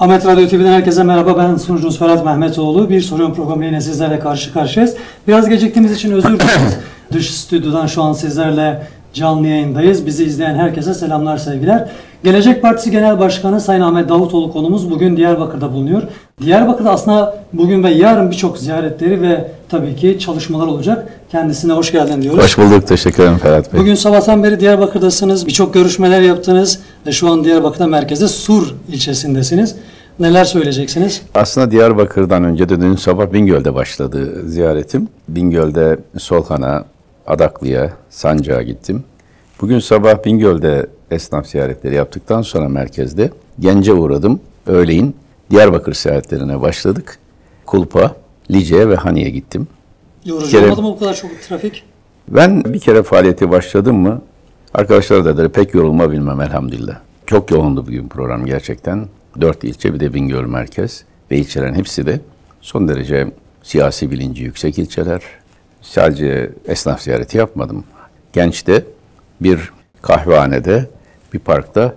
Ahmet Radyo TV'den herkese merhaba. Ben sunucunuz Ferhat Mehmetoğlu. Bir Soruyorum programı yine sizlerle karşı karşıyayız. Biraz geciktiğimiz için özür dileriz. Dış stüdyodan şu an sizlerle canlı yayındayız. Bizi izleyen herkese selamlar, sevgiler. Gelecek Partisi Genel Başkanı Sayın Ahmet Davutoğlu konuğumuz, bugün Diyarbakır'da bulunuyor. Diyarbakır'da aslında bugün ve yarın birçok ziyaretleri ve tabii ki çalışmalar olacak. Kendisine hoş geldin diyoruz. Hoş bulduk. Teşekkür ederim Ferhat Bey. Bugün sabahtan beri Diyarbakır'dasınız. Birçok görüşmeler yaptınız ve şu an Diyarbakır'da merkezde Sur ilçesindesiniz. Neler söyleyeceksiniz? Aslında Diyarbakır'dan önce de dün sabah Bingöl'de başladı ziyaretim. Bingöl'de Solhan'a, Adaklı'ya, Sancak'a gittim. Bugün sabah Bingöl'de esnaf ziyaretleri yaptıktan sonra merkezde Genç'e uğradım. Öğleyin Diyarbakır seyahatlerine başladık. Kulp'a, Lice'ye ve Hani'ye gittim. Yorucu olmadı mı bu kadar çok trafik? Ben bir kere faaliyete başladım mı arkadaşlar dediler, pek yorulma bilmem elhamdülillah. Çok yoğundu bugün program gerçekten. 4 ilçe bir de Bingöl merkez ve ilçelerin hepsi de son derece siyasi bilinci yüksek ilçeler. Sadece esnaf ziyareti yapmadım. Genç'te bir kahvehanede, bir parkta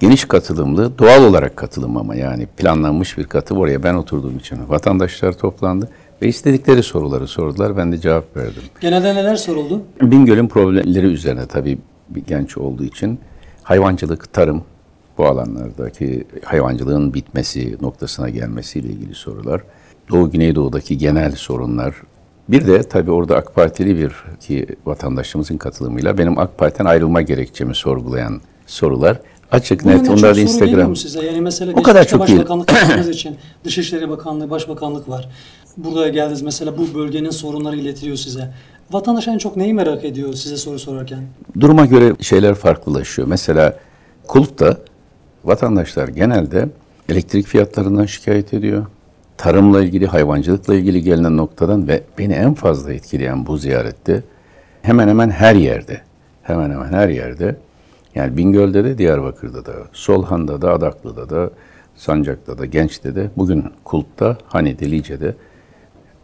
geniş katılımlı, doğal olarak katılım ama yani planlanmış bir katı, oraya ben oturduğum için vatandaşlar toplandı ve istedikleri soruları sordular. Ben de cevap verdim. Genelde neler soruldu? Bingöl'ün problemleri üzerine tabii, bir Genç olduğu için hayvancılık, tarım, bu alanlardaki hayvancılığın bitmesi noktasına gelmesiyle ilgili sorular. Doğu Güneydoğu'daki genel sorunlar. Bir de tabii orada AK Partili bir vatandaşımızın katılımıyla benim AK Parti'den ayrılma gerekçemi sorgulayan sorular. Açık, net. Onlar da Instagram. Yani mesela o kadar çok değil. Başbakanlık için Dışişleri Bakanlığı, Başbakanlık var. Buraya geldiniz mesela, bu bölgenin sorunları iletiliyor size. Vatandaş en çok neyi merak ediyor size soru sorarken? Duruma göre şeyler farklılaşıyor. Mesela Kulp'ta vatandaşlar genelde elektrik fiyatlarından şikayet ediyor. Tarımla ilgili, hayvancılıkla ilgili gelinen noktadan ve beni en fazla etkileyen bu ziyarette hemen hemen her yerde yani Bingöl'de de, Diyarbakır'da da, Solhan'da da, Adaklı'da da, Sancak'ta da, Genç'te de, bugün Kulp'ta, Hani'de, Lice'de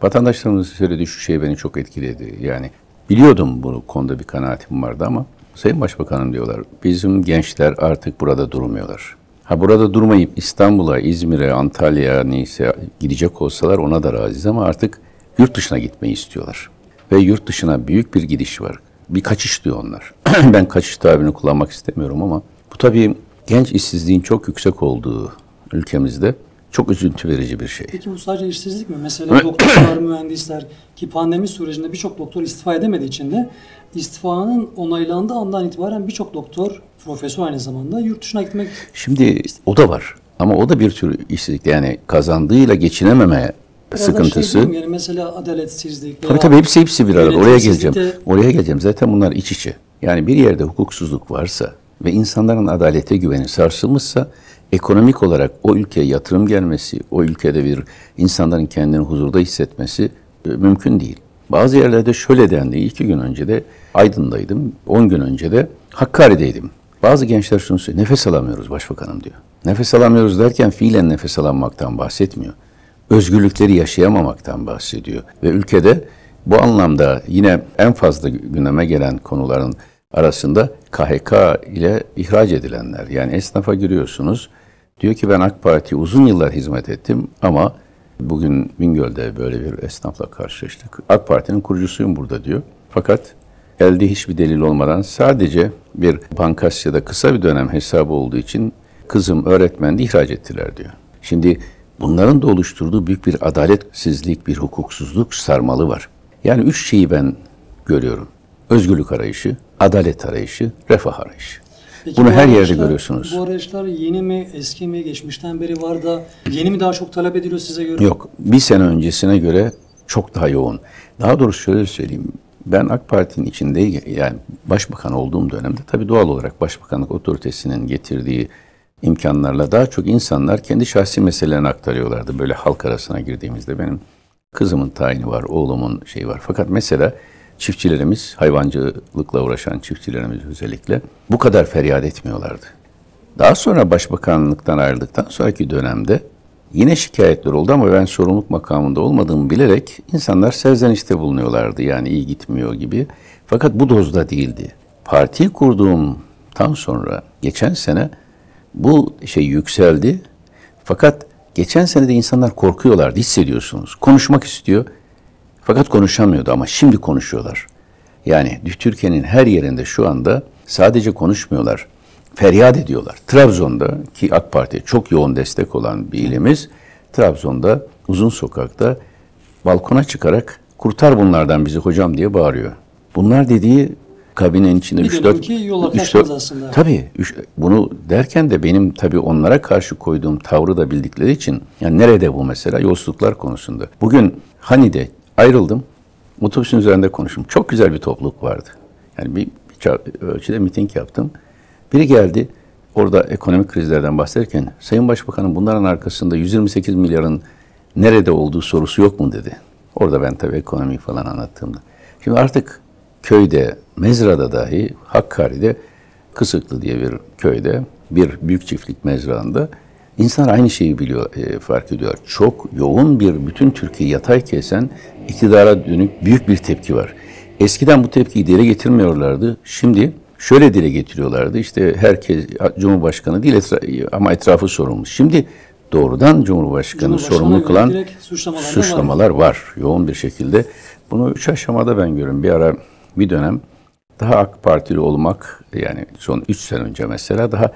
vatandaşlarımızın söylediği şu şey beni çok etkiledi. Yani biliyordum, bu konuda bir kanaatim vardı ama Sayın Başbakanım diyorlar, bizim gençler artık burada durmuyorlar. Ha, burada durmayıp İstanbul'a, İzmir'e, Antalya'ya neyse gidecek olsalar ona da razıyız ama artık yurt dışına gitmeyi istiyorlar. Ve yurt dışına büyük bir gidiş var. Bir kaçış diyor onlar. Ben kaçış tabirini kullanmak istemiyorum ama bu tabii genç işsizliğin çok yüksek olduğu ülkemizde çok üzüntü verici bir şey. Peki bu sadece işsizlik mi? Mesela doktorlar, mühendisler ki pandemi sürecinde birçok doktor istifa edemediği için de istifanın onaylandığı andan itibaren birçok doktor, profesör aynı zamanda yurt dışına gitmek... Şimdi o da var ama o da bir tür işsizlik, yani kazandığıyla geçinememe biraz sıkıntısı. Yani mesela adaletsizlik... Tabii hepsi bir arada, oraya geleceğim. Zaten bunlar iç içe. Yani bir yerde hukuksuzluk varsa ve insanların adalete güveni sarsılmışsa ekonomik olarak o ülkeye yatırım gelmesi, o ülkede bir insanların kendini huzurda hissetmesi mümkün değil. Bazı yerlerde şöyle dendi, 2 gün önce de Aydın'daydım, 10 gün önce de Hakkari'deydim. Bazı gençler şunu söylüyor, nefes alamıyoruz başbakanım diyor. Nefes alamıyoruz derken fiilen nefes alamaktan bahsetmiyor. Özgürlükleri yaşayamamaktan bahsediyor. Ve ülkede bu anlamda yine en fazla gündeme gelen konuların arasında KHK ile ihraç edilenler. Yani esnafa giriyorsunuz, diyor ki ben AK Parti'ye uzun yıllar hizmet ettim ama bugün Bingöl'de böyle bir esnafla karşılaştık. AK Parti'nin kurucusuyum burada diyor. Fakat elde hiçbir delil olmadan sadece bir Bankasya'da kısa bir dönem hesabı olduğu için kızım öğretmendi, ihraç ettiler diyor. Şimdi bunların da oluşturduğu büyük bir adaletsizlik, bir hukuksuzluk sarmalı var. Yani 3 şeyi ben görüyorum. Özgürlük arayışı, adalet arayışı, refah arayışı. Peki bunu her yerde görüyorsunuz. Bu araçlar yeni mi, eski mi, geçmişten beri var da yeni mi daha çok talep ediliyor size göre? Yok, bir sene öncesine göre çok daha yoğun. Daha doğrusu şöyle söyleyeyim, ben AK Parti'nin içinde, yani başbakan olduğum dönemde tabii doğal olarak başbakanlık otoritesinin getirdiği imkanlarla daha çok insanlar kendi şahsi meselelerini aktarıyorlardı. Böyle halk arasına girdiğimizde benim kızımın tayini var, oğlumun şeyi var. Fakat mesela çiftçilerimiz, hayvancılıkla uğraşan çiftçilerimiz özellikle bu kadar feryat etmiyorlardı. Daha sonra başbakanlıktan ayrıldıktan sonraki dönemde yine şikayetler oldu ama ben sorumluluk makamında olmadığımı bilerek insanlar serzenişte bulunuyorlardı. Yani iyi gitmiyor gibi. Fakat bu dozda değildi. Partiyi kurduğumdan sonra geçen sene bu şey yükseldi Fakat geçen sene de insanlar korkuyorlardı, hissediyorsunuz. Konuşmak istiyor fakat konuşamıyordu ama şimdi konuşuyorlar. Yani Türkiye'nin her yerinde şu anda sadece konuşmuyorlar, feryat ediyorlar. Trabzon'da ki AK Parti'ye çok yoğun destek olan bir ilimiz, Trabzon'da uzun sokakta balkona çıkarak "kurtar bunlardan bizi hocam" diye bağırıyor. Bunlar dediği kabinenin içinde 3-4 tabii bunu derken de benim tabii onlara karşı koyduğum tavrı da bildikleri için, yani nerede bu mesela yolsuzluklar konusunda. Bugün Hani'de ayrıldım, otobüsün üzerinde konuştum. Çok güzel bir topluluk vardı. Yani bir ölçüde miting yaptım. Biri geldi, orada ekonomik krizlerden bahsederken, "Sayın Başbakanım, bunların arkasında 128 milyarın nerede olduğu sorusu yok mu?" dedi. Orada ben tabii ekonomiyi falan anlattığımda. Şimdi artık köyde, mezrada dahi, Hakkari'de, Kısıklı diye bir köyde, bir büyük çiftlik mezrağında insanlar aynı şeyi biliyor, fark ediyor. Çok yoğun bir, bütün Türkiye'yi yatay kesen iktidara dönük büyük bir tepki var. Eskiden bu tepkiyi dile getirmiyorlardı. Şimdi şöyle dile getiriyorlardı. İşte herkes Cumhurbaşkanı değil ama etrafı sorumlu. Şimdi doğrudan Cumhurbaşkanı sorumlu kılan suçlamalar var. Yoğun bir şekilde. Bunu 3 aşamada ben görüyorum. Bir ara, bir dönem daha AK Partili olmak, yani son 3 sene önce mesela, daha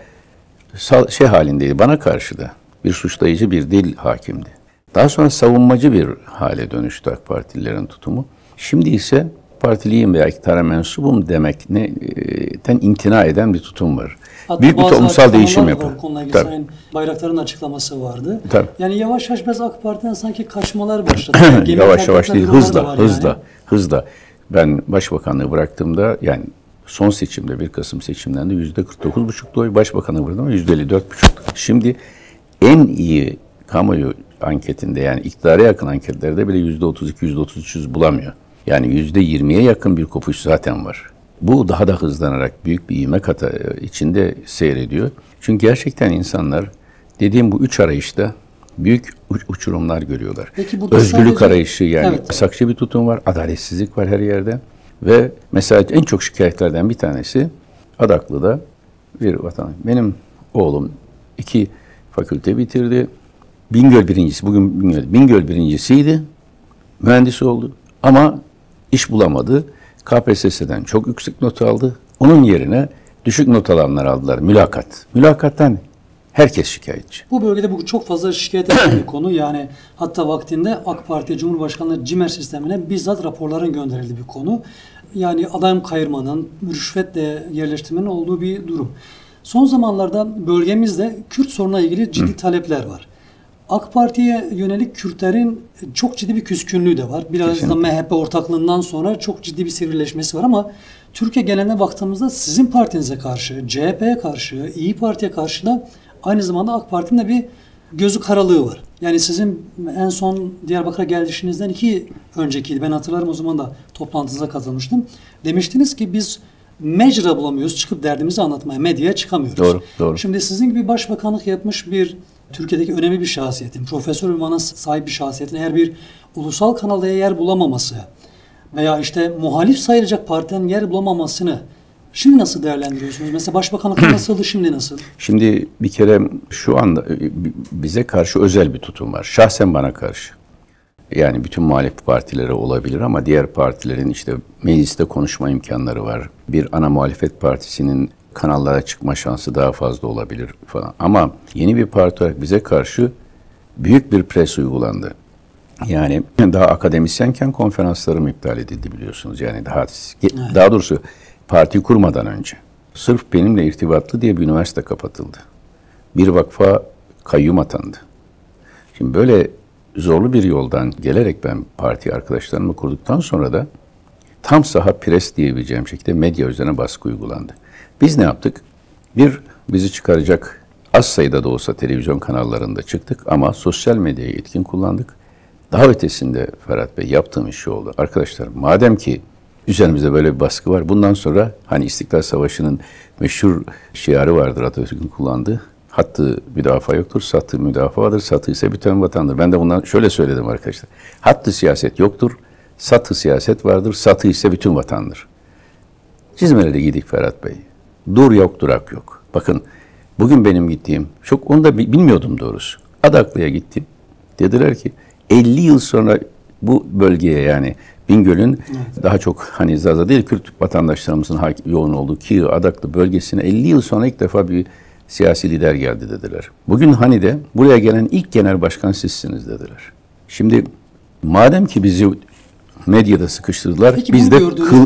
şey halindeydi, bana karşı da bir suçlayıcı bir dil hakimdi. Daha sonra savunmacı bir hale dönüştü AK Partililerin tutumu. Şimdi ise partiliyim veya iktidara mensubum demekten imtina eden bir tutum var. Hatta büyük bir toplumsal değişim yapıyor. Sayın Bayraktar'ın açıklaması vardı. Tabii. Yani yavaş yavaş biraz AK Parti'den sanki kaçmalar başladı. Yani yavaş yavaş değil, hızla. Ben başbakanlığı bıraktığımda, yani son seçimde, 1 Kasım seçimlerinde %49,5 oy başbakanı bıraktım ama %54,5. Şimdi en iyi kamuoyu anketinde, yani iktidara yakın anketlerde bile %32, %33 bulamıyor. Yani %20'ye yakın bir kopuş zaten var. Bu daha da hızlanarak büyük bir ivme içinde seyrediyor. Çünkü gerçekten insanlar dediğim bu üç arayışta büyük uçurumlar görüyorlar. Peki, özgürlük sadece arayışı, yani evet, yasakçı bir tutum var, adaletsizlik var her yerde. Ve mesela en çok şikayetlerden bir tanesi Adaklı'da bir vatandaş. "Benim oğlum 2 fakülte bitirdi. Bingöl birincisi, bugün Bingöl birincisiydi, mühendis oldu ama iş bulamadı. KPSS'den çok yüksek not aldı. Onun yerine düşük not alanlar aldılar. Mülakat. Mülakattan herkes şikayetçi." Bu bölgede bu çok fazla şikayet edilen bir konu. Yani hatta vaktinde AK Parti Cumhurbaşkanlığı CİMER sistemine bizzat raporların gönderildiği bir konu. Yani adam kayırmanın, rüşvetle yerleştirmenin olduğu bir durum. Son zamanlarda bölgemizde Kürt sorununa ilgili ciddi talepler var. AK Parti'ye yönelik Kürtlerin çok ciddi bir küskünlüğü de var. Biraz da MHP ortaklığından sonra çok ciddi bir sivrileşmesi var ama Türkiye geneline baktığımızda sizin partinize karşı, CHP'ye karşı, İYİ Parti'ye karşı da aynı zamanda AK Parti'nin de bir gözü karalığı var. Yani sizin en son Diyarbakır'a gelişinizden 2 öncekiydi. Ben hatırlarım, o zaman da toplantınıza katılmıştım. Demiştiniz ki biz mecra bulamıyoruz, çıkıp derdimizi anlatmaya, medyaya çıkamıyoruz. Doğru. Şimdi sizin gibi başbakanlık yapmış bir, Türkiye'deki önemli bir şahsiyetin, profesör ünvanına sahip bir şahsiyetin eğer bir ulusal kanalda yer bulamaması veya işte muhalif sayılacak partinin yer bulamamasını şimdi nasıl değerlendiriyorsunuz? Mesela başbakanlık nasıldı, şimdi nasıl? Şimdi bir kere şu anda bize karşı özel bir tutum var. Şahsen bana karşı. Yani bütün muhalif partilere olabilir ama diğer partilerin işte mecliste konuşma imkanları var. Bir ana muhalefet partisinin kanallara çıkma şansı daha fazla olabilir falan. Ama yeni bir parti olarak bize karşı büyük bir pres uygulandı. Yani daha akademisyenken konferanslarım iptal edildi, biliyorsunuz. Yani daha doğrusu parti kurmadan önce. Sırf benimle irtibatlı diye bir üniversite kapatıldı. Bir vakfa kayyum atandı. Şimdi böyle zorlu bir yoldan gelerek ben parti arkadaşlarımı kurduktan sonra da tam saha pres diyebileceğim şekilde medya üzerine baskı uygulandı. Biz ne yaptık? Bizi çıkaracak az sayıda da olsa televizyon kanallarında çıktık ama sosyal medyayı etkin kullandık. Daha ötesinde Ferhat Bey, yaptığım iş şu oldu. Arkadaşlar, madem ki üzerimizde böyle bir baskı var, bundan sonra hani İstiklal Savaşı'nın meşhur şiarı vardır, Atatürk'ün kullandığı. "Hattı müdafaa yoktur, sattı müdafadır, sattı ise bütün vatandır." Ben de bundan şöyle söyledim arkadaşlar. "Hattı siyaset yoktur, sattı siyaset vardır, sattı ise bütün vatandır." Çizmelere gittik Ferhat Bey. Dur yok, durak yok. Bakın bugün benim gittiğim, çok onu da bilmiyordum doğrusu. Adaklı'ya gittim. Dediler ki 50 yıl sonra bu bölgeye, yani Bingöl'ün, evet, daha çok hani Zaza değil Kürt vatandaşlarımızın yoğun olduğu ki Adaklı bölgesine 50 yıl sonra ilk defa bir siyasi lider geldi dediler. Bugün hani de buraya gelen ilk genel başkan sizsiniz dediler. Şimdi madem ki bizi medyada sıkıştırdılar, peki, biz de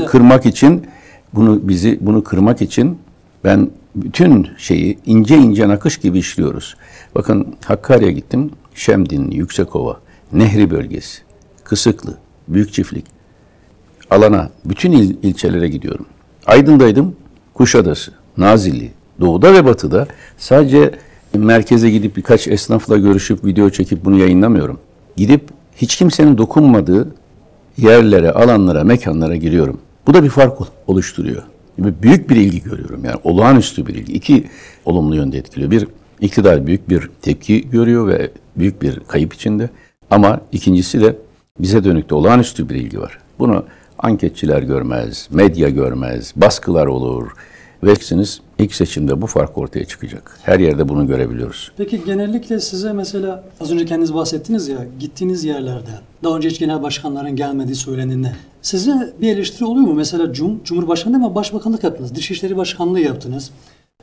kırmak için bunu kırmak için ben bütün şeyi ince ince nakış gibi işliyoruz. Bakın Hakkari'ye gittim. Şemdinli, Yüksekova, Nehri bölgesi, Kısıklı, Büyükçiftlik, Alana, bütün ilçelere gidiyorum. Aydın'daydım, Kuşadası, Nazilli, doğuda ve batıda. Sadece merkeze gidip birkaç esnafla görüşüp video çekip bunu yayınlamıyorum. Gidip hiç kimsenin dokunmadığı yerlere, alanlara, mekanlara giriyorum. Bu da bir fark oluşturuyor. Büyük bir ilgi görüyorum, yani olağanüstü bir ilgi. İki olumlu yönde etkiliyor. Bir, iktidar büyük bir tepki görüyor ve büyük bir kayıp içinde. Ama ikincisi de bize dönük de olağanüstü bir ilgi var. Bunu anketçiler görmez, medya görmez, baskılar olur. Velsiniz ilk seçimde bu fark ortaya çıkacak. Her yerde bunu görebiliyoruz. Peki genellikle size mesela az önce kendiniz bahsettiniz ya, gittiğiniz yerlerde daha önce hiç genel başkanların gelmediği söylenene size bir eleştiri oluyor mu? Mesela Cumhurbaşkanı ama başbakanlık yaptınız, Dışişleri Başkanlığı yaptınız.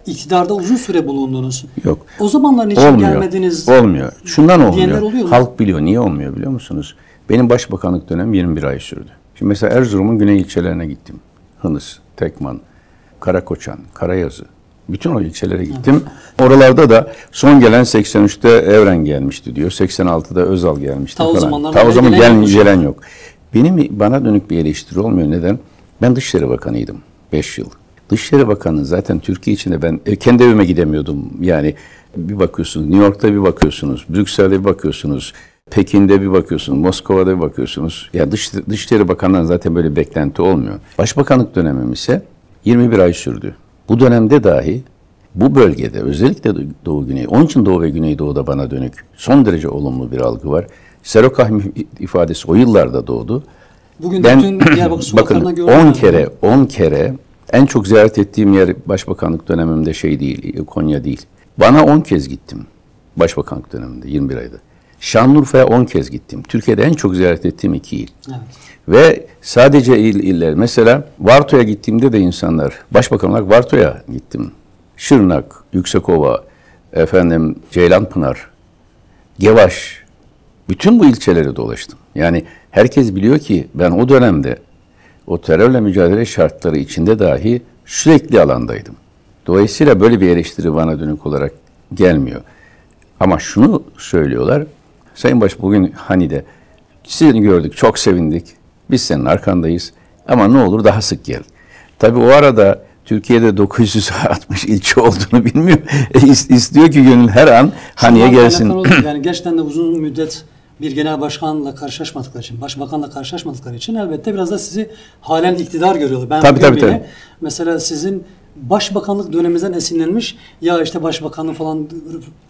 İktidarda uzun süre bulundunuz. Yok. O zamanlar niçin olmuyor, gelmediniz? Olmuyor. Şundan olmuyor. Halk biliyor. Niye olmuyor biliyor musunuz? Benim başbakanlık dönem 21 ay sürdü. Şimdi mesela Erzurum'un güney ilçelerine gittim. Hınıs, Tekman, Karakoçan, Karayazı. Bütün o ilçelere gittim. Evet. Oralarda da son gelen 83'te Evren gelmişti diyor. 86'da Özal gelmişti falan. Ta o zaman gelen yok. Bana dönük bir eleştiri olmuyor. Neden? Ben Dışişleri Bakanıydım 5 yıl. Dışişleri Bakanı zaten Türkiye içinde ben kendi evime gidemiyordum. Yani bir bakıyorsunuz New York'ta, bir bakıyorsunuz Brüksel'de, bir bakıyorsunuz Pekin'de, bir bakıyorsunuz Moskova'da, bir bakıyorsunuz. Ya Dışişleri Bakanı'ndan zaten böyle bir beklenti olmuyor. Başbakanlık dönemim ise 21 ay sürdü. Bu dönemde dahi bu bölgede özellikle Doğu Güney, onun için Doğu ve Güneydoğu'da bana dönük son derece olumlu bir algı var. Serokahmi ifadesi o yıllarda doğdu. Bugün ben, bakın 10 kere en çok ziyaret ettiğim yer başbakanlık dönemimde değil, Konya değil. Bana 10 kez gittim başbakanlık döneminde, 21 ayda. Şanlıurfa'ya 10 kez gittim. Türkiye'de en çok ziyaret ettiğim 2 il. Evet. Ve sadece iller. Mesela Varto'ya gittiğimde de insanlar, başbakan olarak Varto'ya gittim. Şırnak, Yüksekova, Ceylanpınar, Gevaş. Bütün bu ilçeleri dolaştım. Yani herkes biliyor ki ben o dönemde o terörle mücadele şartları içinde dahi sürekli alandaydım. Dolayısıyla böyle bir eleştiri bana dönük olarak gelmiyor. Ama şunu söylüyorlar. Sayın Baş, bugün hani de sizi gördük, çok sevindik. Biz senin arkandayız. Ama ne olur daha sık gel. Tabii o arada Türkiye'de 960 ilçe olduğunu bilmiyor. İstiyor ki gönül her an Hani'ye gelsin. Yani gerçekten de uzun müddet bir genel başkanla karşılaşmadıkları için, başbakanla karşılaşmadıkları için elbette biraz da sizi halen iktidar görüyorlar. Ben tabii. Mesela sizin başbakanlık döneminizden esinlenmiş, ya işte başbakanlığı falan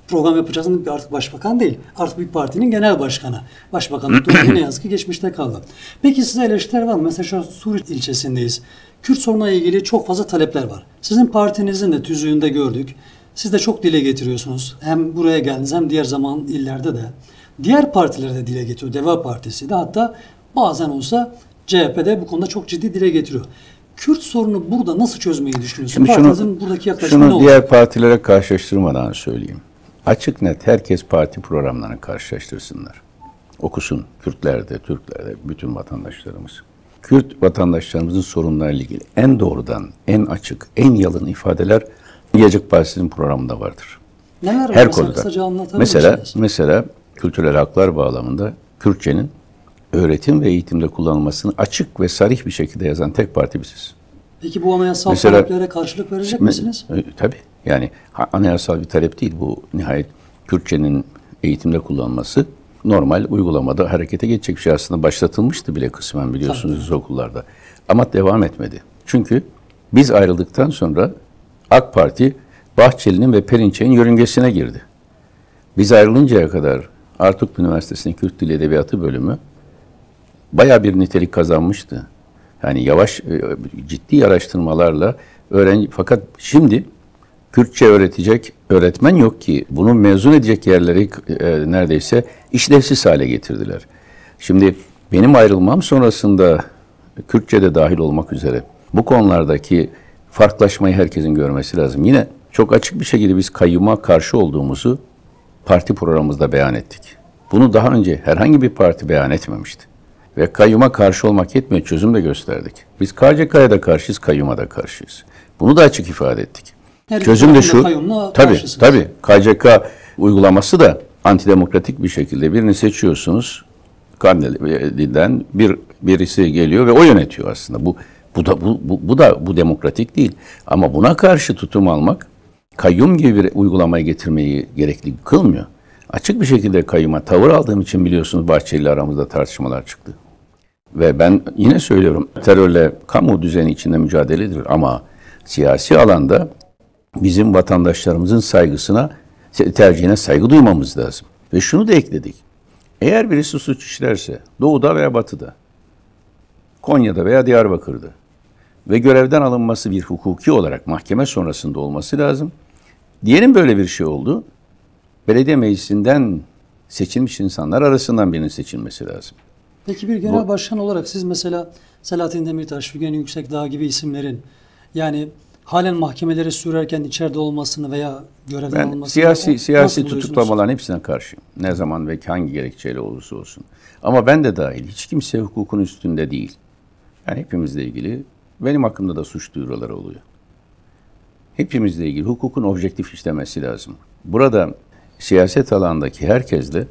program yapacağız, artık başbakan değil, artık bir partinin genel başkanı. Başbakanlık dönemi ne yazık ki geçmişte kaldı. Peki size eleştiriler var mı? Mesela şu an Suriye ilçesindeyiz. Kürt sorununa ilgili çok fazla talepler var. Sizin partinizin de tüzüğünde gördük. Siz de çok dile getiriyorsunuz. Hem buraya geldiniz hem diğer zaman illerde de. Diğer partiler de dile getiriyor. Deva Partisi de, hatta bazen olsa CHP'de bu konuda çok ciddi dile getiriyor. Kürt sorunu burada nasıl çözmeyi düşünüyorsunuz? Partinizin buradaki yaklaşımı ne olur? Şunu diğer partilere karşılaştırmadan söyleyeyim. Açık net herkes parti programlarını karşılaştırsınlar. Okusun Kürtler de, Türkler de, bütün vatandaşlarımız. Kürt vatandaşlarımızın sorunlarıyla ilgili en doğrudan, en açık, en yalın ifadeler Gelecek Partisi'nin programında vardır. Neler her konuda. Mesela kültürel haklar bağlamında Kürtçenin öğretim ve eğitimde kullanılmasını açık ve sarih bir şekilde yazan tek parti biziz. Peki bu anayasal taleplere karşılık verecek misiniz? Tabii. Yani anayasal bir talep değil. Bu nihayet Kürtçenin eğitimde kullanılması normal uygulamada harekete geçecek bir şey. Aslında başlatılmıştı bile kısmen, biliyorsunuz, okullarda. Ama devam etmedi. Çünkü biz ayrıldıktan sonra AK Parti Bahçeli'nin ve Perinçek'in yörüngesine girdi. Biz ayrılıncaya kadar Artuk Üniversitesi'nin Kürt Dili Edebiyatı bölümü bayağı bir nitelik kazanmıştı. Yani yavaş, ciddi araştırmalarla öğrenci. Fakat şimdi Kürtçe öğretecek öğretmen yok ki. Bunu mezun edecek yerleri neredeyse işlevsiz hale getirdiler. Şimdi benim ayrılmam sonrasında Kürtçe de dahil olmak üzere bu konulardaki farklılaşmayı herkesin görmesi lazım. Yine çok açık bir şekilde biz kayyuma karşı olduğumuzu parti programımızda beyan ettik. Bunu daha önce herhangi bir parti beyan etmemişti. Ve kayyuma karşı olmak yetmiyor, çözüm de gösterdik. Biz KCK'ya da karşıyız, kayyuma da karşıyız. Bunu da açık ifade ettik. Her çözüm de şu, tabii KCK uygulaması da antidemokratik bir şekilde birini seçiyorsunuz, Kandil'den birisi geliyor ve o yönetiyor aslında. Bu da demokratik değil. Ama buna karşı tutum almak kayyum gibi bir uygulamaya getirmeyi gerekli kılmıyor. Açık bir şekilde kayyuma tavır aldığım için biliyorsunuz Bahçeli ile aramızda tartışmalar çıktı. Ve ben yine söylüyorum, terörle kamu düzeni içinde mücadeledir ama siyasi alanda bizim vatandaşlarımızın saygısına, tercihine saygı duymamız lazım. Ve şunu da ekledik. Eğer birisi suç işlerse doğuda veya batıda, Konya'da veya Diyarbakır'da ve görevden alınması bir hukuki olarak mahkeme sonrasında olması lazım. Diyelim böyle bir şey oldu. Belediye meclisinden seçilmiş insanlar arasından birinin seçilmesi lazım. Peki bir genel başkan olarak siz mesela Selahattin Demirtaş, Figen Yüksekdağ gibi isimlerin yani halen mahkemelere sürerken içeride olmasını veya görevden alınmasını... Ben siyasi tutuklamaların hepsine karşıyım. Ne zaman ve hangi gerekçeyle olursa olsun. Ama ben de dahil hiç kimse hukukun üstünde değil. Yani hepimizle ilgili benim hakkımda da suç duyuruları oluyor. Hepimizle ilgili hukukun objektif işlemesi lazım. Burada siyaset alandaki herkesle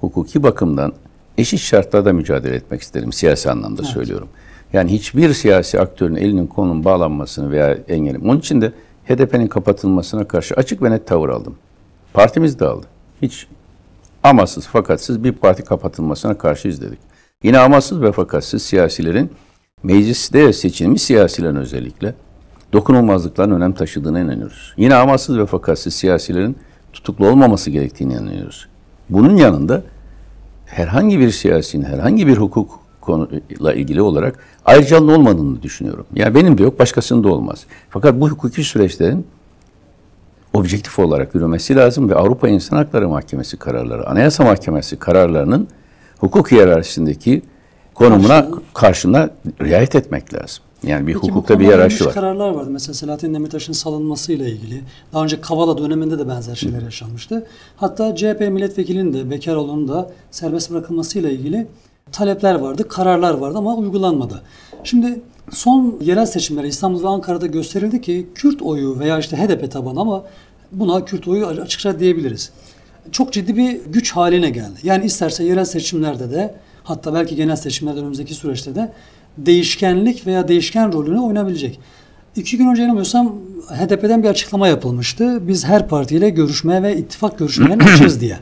hukuki bakımdan eşit şartlarda mücadele etmek isterim. Siyasi anlamda söylüyorum. Yani hiçbir siyasi aktörün elinin konunun bağlanmasını veya engelim. Onun için de HDP'nin kapatılmasına karşı açık ve net tavır aldım. Partimiz de aldı. Hiç amasız fakatsız bir parti kapatılmasına karşıyız dedik. Yine amasız ve fakatsız siyasilerin mecliste seçilmiş siyasilerin özellikle dokunulmazlıkların önem taşıdığına inanıyoruz. Yine amasız ve fakatsız siyasilerin tutuklu olmaması gerektiğine inanıyoruz. Bunun yanında herhangi bir siyasinin herhangi bir hukuk konuyla ilgili olarak ayrıcalığı olmadığını düşünüyorum. Yani benim de yok, başkasının da olmaz. Fakat bu hukuki süreçlerin objektif olarak yürümesi lazım ve Avrupa İnsan Hakları Mahkemesi kararları, Anayasa Mahkemesi kararlarının hukuk hiyerarşisindeki konumuna karşına riayet etmek lazım. Yani bir hukukta bir hiyerarşi var. Kararlar vardı. Mesela Selahattin Demirtaş'ın salınmasıyla ilgili. Daha önce Kavala döneminde de benzer şeyler yaşanmıştı. Hatta CHP milletvekilinin de Bekaroğlu'nun da serbest bırakılmasıyla ilgili talepler vardı, kararlar vardı ama uygulanmadı. Şimdi son yerel seçimlere İstanbul ve Ankara'da gösterildi ki Kürt oyu veya işte HDP tabanı ama buna Kürt oyu açıkça diyebiliriz. Çok ciddi bir güç haline geldi. Yani isterse yerel seçimlerde de hatta belki genel seçimlerde önümüzdeki süreçte de değişkenlik veya değişken rolünü oynayabilecek. 2 gün önce yanılmıyorsam HDP'den bir açıklama yapılmıştı. Biz her partiyle görüşmeye ve ittifak görüşmelerini açacağız diye.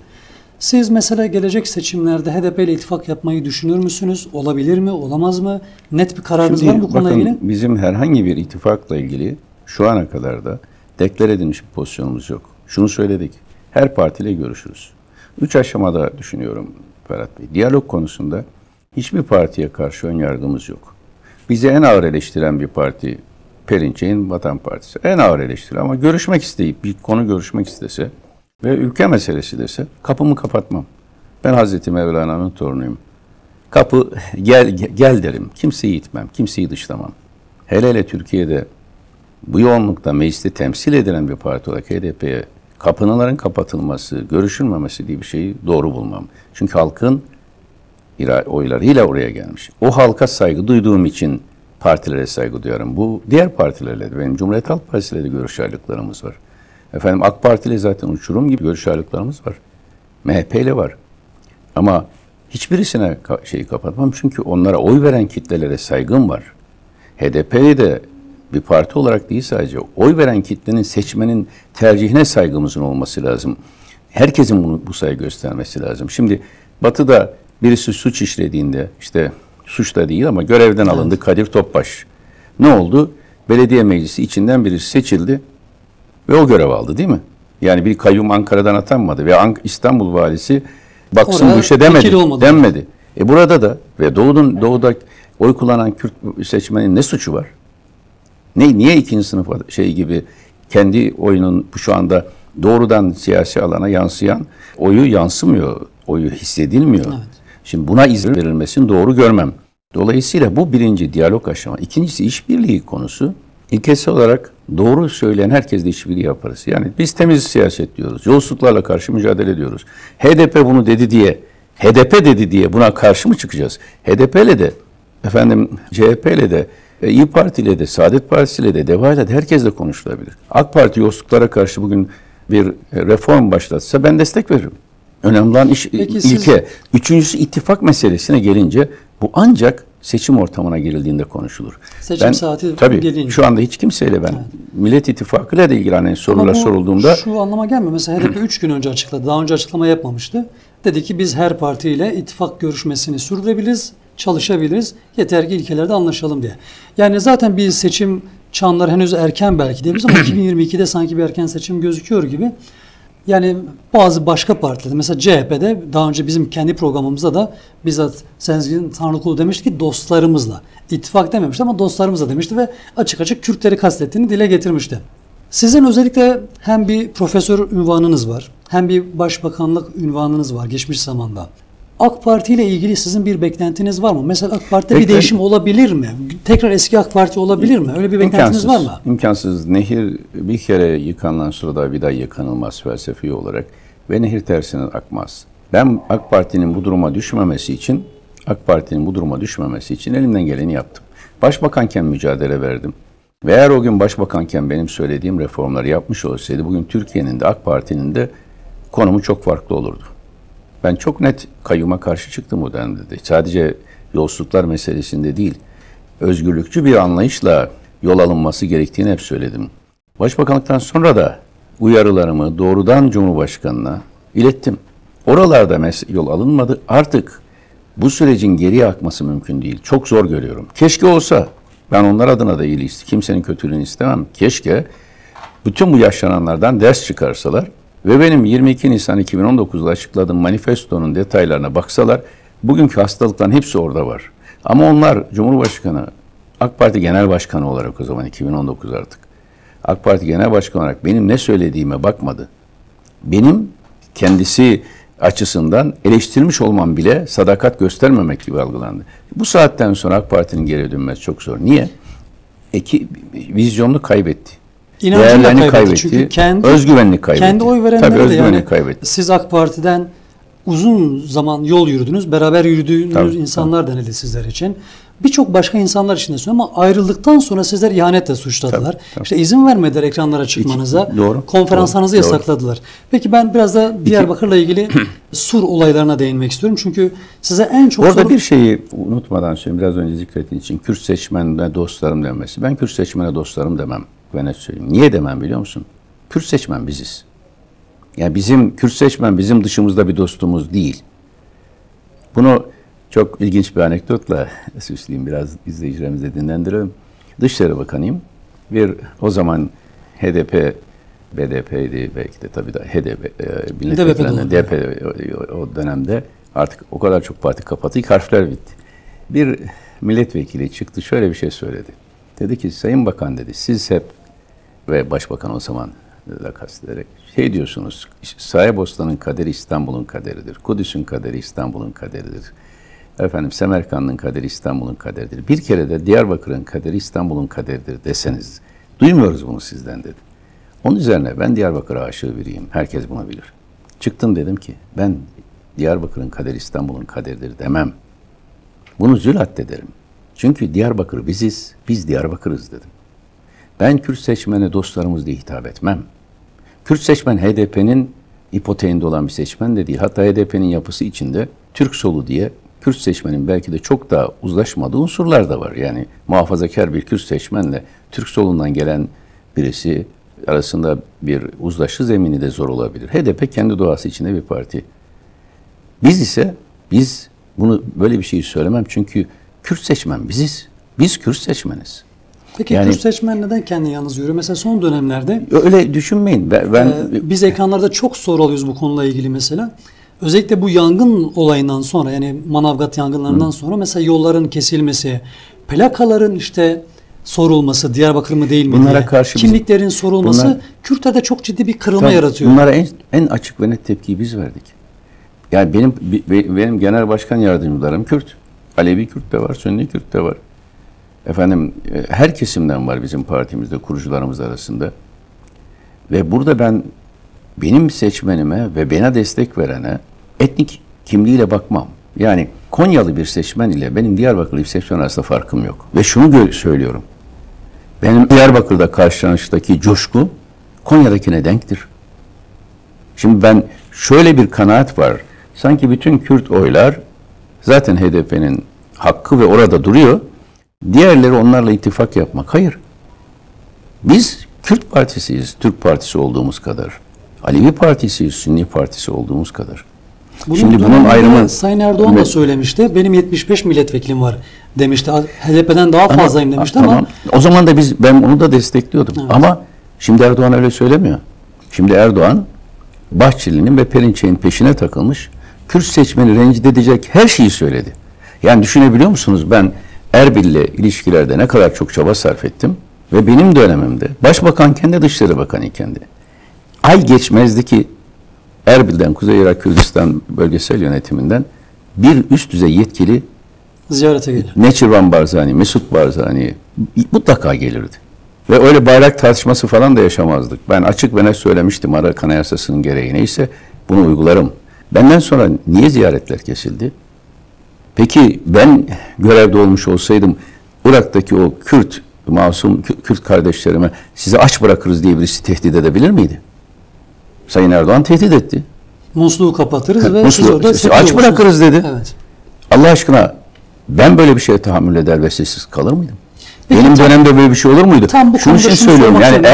Siz mesela gelecek seçimlerde HDP ile ittifak yapmayı düşünür müsünüz? Olabilir mi? Olamaz mı? Net bir kararınız var mı bu konuyla ilgili? Bizim herhangi bir ittifakla ilgili şu ana kadar da deklar edilmiş bir pozisyonumuz yok. Şunu söyledik. Her partiyle görüşürüz. 3 aşamada düşünüyorum Ferhat Bey. Diyalog konusunda hiçbir partiye karşı önyargımız yok. Bizi en ağır eleştiren bir parti Perinçek'in Vatan Partisi. En ağır eleştiri ama görüşmek isteyip bir konu görüşmek istese ve ülke meselesi dese kapımı kapatmam. Ben Hazreti Mevlana'nın torunuyum. Kapı gel derim. Kimseyi itmem, kimseyi dışlamam. Hele hele Türkiye'de bu yoğunlukta mecliste temsil edilen bir parti olarak HDP'ye kapınların kapatılması, görüşülmemesi diye bir şeyi doğru bulmam. Çünkü halkın oylarıyla oraya gelmiş. O halka saygı duyduğum için partilere saygı duyarım. Bu diğer partilerle de benim Cumhuriyet Halk Partisi'yle de görüş ayrılıklarımız var. Efendim AK Parti ile zaten uçurum gibi görüş ayrılıklarımız var. MHP ile var. Ama hiçbirisine şeyi kapatmam çünkü onlara oy veren kitlelere saygım var. HDP'ye de bir parti olarak değil sadece oy veren kitlenin seçmenin tercihine saygımızın olması lazım. Herkesin bu saygı göstermesi lazım. Şimdi Batı'da birisi suç işlediğinde işte suç da değil ama görevden alındı Kadir Topbaş. Ne oldu? Belediye meclisi içinden birisi seçildi ve o görev aldı değil mi? Yani bir kayyum Ankara'dan atanmadı ve İstanbul valisi baksın oraya bu işe denmedi. Burada da ve doğuda oy kullanan Kürt seçmenin ne suçu var? Niye ikinci sınıf şey gibi kendi oyunun şu anda doğrudan siyasi alana yansıyan oyu yansımıyor, oyu hissedilmiyor. Evet. Şimdi buna izin verilmesini doğru görmem. Dolayısıyla bu birinci diyalog aşama. İkincisi işbirliği konusu. İlkesel olarak doğru söyleyen herkesle işbirliği yaparız. Yani biz temiz siyaset diyoruz. Yolsuzluklarla karşı mücadele ediyoruz. HDP bunu dedi diye, HDP dedi diye buna karşı mı çıkacağız? HDP'yle de, CHP'yle de, İYİ Parti'yle de, Saadet Partisi'yle de, DEVA'yla de herkesle konuşulabilir. AK Parti yolsuzluklara karşı bugün bir reform başlatsa ben destek veririm. Önemli olan ilke. Siz... Üçüncüsü ittifak meselesine gelince bu ancak seçim ortamına girildiğinde konuşulur. Seçim saati tabii, gelince. Şu anda hiç kimseyle ben Millet İttifakı'yla da ilgilenen sorular sorulduğumda. Şu anlama gelmiyor. Mesela HDP 3 gün önce açıkladı. Daha önce açıklama yapmamıştı. Dedi ki biz her partiyle ittifak görüşmesini sürdürebiliriz, çalışabiliriz. Yeter ki ilkelerde anlaşalım diye. Yani zaten bir seçim çanları henüz erken belki diyebiliriz ama 2022'de sanki bir erken seçim gözüküyor gibi. Yani bazı başka partilerde, mesela CHP'de daha önce bizim kendi programımızda da bizzat Sezgin Tanrıkulu demişti ki dostlarımızla, ittifak dememişti ama dostlarımızla demişti ve açık açık Kürtleri kastettiğini dile getirmişti. Sizin özellikle hem bir profesör unvanınız var, hem bir başbakanlık unvanınız var geçmiş zamanda. AK Parti ile ilgili sizin bir beklentiniz var mı? Mesela AK Parti'de bir değişim olabilir mi? Tekrar eski AK Parti olabilir mi? Öyle bir beklentiniz var mı? İmkansız. Nehir bir kere yıkanılan suda bir daha yıkanılmaz felsefi olarak ve nehir tersine akmaz. Ben AK Parti'nin bu duruma düşmemesi için, elimden geleni yaptım. Başbakanken mücadele verdim. Ve eğer o gün başbakanken benim söylediğim reformları yapmış olsaydı bugün Türkiye'nin de AK Parti'nin de konumu çok farklı olurdu. Ben çok net kayyuma karşı çıktım o dönemde de. Sadece yolsuzluklar meselesinde değil, özgürlükçü bir anlayışla yol alınması gerektiğini hep söyledim. Başbakanlıktan sonra da uyarılarımı doğrudan Cumhurbaşkanı'na ilettim. Oralarda yol alınmadı. Artık bu sürecin geriye akması mümkün değil. Çok zor görüyorum. Keşke olsa, ben onlar adına da iyiliği istedim. Kimsenin kötülüğünü istemem. Keşke bütün bu yaşananlardan ders çıkarsalar. Ve benim 22 Nisan 2019'da açıkladığım manifestonun detaylarına baksalar, bugünkü hastalıkların hepsi orada var. Ama onlar Cumhurbaşkanı, AK Parti Genel Başkanı olarak o zaman 2019 artık. AK Parti Genel Başkanı olarak benim ne söylediğime bakmadı. Benim kendisi açısından eleştirilmiş olmam bile sadakat göstermemek gibi algılandı. Bu saatten sonra AK Parti'nin geri dönmesi çok zor. Niye? Vizyonunu kaybetti. İnancını da kaybetti. Çünkü özgüvenini kaybetti. Kendi oy verenleri de yani kaybetti. Siz AK Parti'den uzun zaman yol yürüdünüz, beraber yürüdüğünüz insanlar denildi sizler için. Birçok başka insanlar için de söylüyorum ama ayrıldıktan sonra sizler ihanetle suçladılar. Tabii. İşte izin vermediler ekranlara çıkmanıza, konferanslarınızı yasakladılar. Peki ben biraz da Diyarbakır'la ilgili Sur olaylarına değinmek istiyorum. Çünkü size en çok... Orada bir şeyi unutmadan söyleyeyim, biraz önce zikrettiğiniz için Kürt seçmenine dostlarım denmesi. Ben Kürt seçmene dostlarım demem. Ben hep söyleyeyim. Niye demem biliyor musun? Kürt seçmen biziz. Yani bizim Kürt seçmen bizim dışımızda bir dostumuz değil. Bunu çok ilginç bir anekdotla süsleyeyim, biraz izleyicilerimize dinlendirelim. Dışişleri Bakanıyım. O zaman HDP, BDP'ydi belki de tabii da HDP, DP o dönemde artık o kadar çok parti kapattı, ilk harfler bitti. Bir milletvekili çıktı, şöyle bir şey söyledi. Dedi ki Sayın Bakan dedi, siz hep ve Başbakan o zaman da kastederek şey diyorsunuz, Saraybosna'nın kaderi İstanbul'un kaderidir, Kudüs'ün kaderi İstanbul'un kaderidir, Semerkand'ın kaderi İstanbul'un kaderidir, bir kere de Diyarbakır'ın kaderi İstanbul'un kaderidir deseniz, duymuyoruz bunu sizden dedi. Onun üzerine ben Diyarbakır'a aşığı biriyim, herkes bunu bilir. Çıktım dedim ki ben Diyarbakır'ın kaderi İstanbul'un kaderidir demem, bunu zülatte derim. Çünkü Diyarbakır biziz, biz Diyarbakır'ız dedim. Ben Kürt seçmene dostlarımız diye hitap etmem. Kürt seçmen HDP'nin ipoteğinde olan bir seçmen de değil. Hatta HDP'nin yapısı içinde Türk solu diye Kürt seçmenin belki de çok daha uzlaşmadığı unsurlar da var. Yani muhafazakar bir Kürt seçmenle Türk solundan gelen birisi arasında bir uzlaşı zemini de zor olabilir. HDP kendi doğası içinde bir parti. Biz bunu böyle bir şeyi söylemem çünkü Kürt seçmen biziz. Biz Kürt seçmeniz. Peki yani, Kürt seçmen neden kendi yalnız yürüyor? Mesela son dönemlerde... Öyle düşünmeyin. Biz ekranlarda çok soru alıyoruz bu konuyla ilgili mesela. Özellikle bu yangın olayından sonra yani Manavgat yangınlarından sonra mesela yolların kesilmesi, plakaların işte sorulması, Diyarbakır mı değil mi bunlara diye, karşı kimliklerin sorulması Kürtler'de çok ciddi bir kırılma yaratıyor. Bunlara en açık ve net tepkiyi biz verdik. Yani benim genel başkan yardımcılarım Kürt. Alevi Kürt de var, Sünni Kürt de var. Efendim her kesimden var bizim partimizde, kurucularımız arasında. Ve burada benim seçmenime ve bana destek verene etnik kimliğiyle bakmam. Yani Konyalı bir seçmen ile benim Diyarbakırlı bir seçmen arasında farkım yok. Ve şunu söylüyorum. Benim Diyarbakır'da karşılaştaki coşku Konya'dakine denktir. Şimdi ben şöyle bir kanaat var. Sanki bütün Kürt oylar zaten HDP'nin hakkı ve orada duruyor. Diğerleri onlarla ittifak yapmak. Hayır. Biz Kürt partisiyiz. Türk partisi olduğumuz kadar. Alevi partisiyiz. Sünni partisi olduğumuz kadar. Bunun ayrımı... Sayın Erdoğan da söylemişti. Benim 75 milletvekilim var demişti. HDP'den daha fazlayım demişti ama... O zaman da ben onu da destekliyordum. Evet. Ama şimdi Erdoğan öyle söylemiyor. Şimdi Erdoğan Bahçeli'nin ve Perinçek'in peşine takılmış. Kürt seçmeni rencide edecek her şeyi söyledi. Yani düşünebiliyor musunuz? Ben Erbil'le ilişkilerde ne kadar çok çaba sarf ettim. Ve benim dönemimde başbakanken de dışişleri bakanıyken de ay geçmezdi ki Erbil'den, Kuzey Irak Kürdistan bölgesel yönetiminden bir üst düzey yetkili ziyarete gelir. Neçirvan Barzani, Mesut Barzani mutlaka gelirdi. Ve öyle bayrak tartışması falan da yaşamazdık. Ben açık ve net söylemiştim, Amerikan Anayasası'nın gereği neyse bunu uygularım. Benden sonra niye ziyaretler kesildi? Peki ben görevde olmuş olsaydım Irak'taki o Kürt, masum Kürt kardeşlerime sizi aç bırakırız diye birisi tehdit edebilir miydi? Sayın Erdoğan tehdit etti. Musluğu kapatırız ve siz orada aç bırakırız dedi. Evet. Allah aşkına ben böyle bir şeye tahammül eder ve sessiz kalır mıydım? Peki, benim dönemde böyle bir şey olur muydu? Şunun için söylüyorum. Yani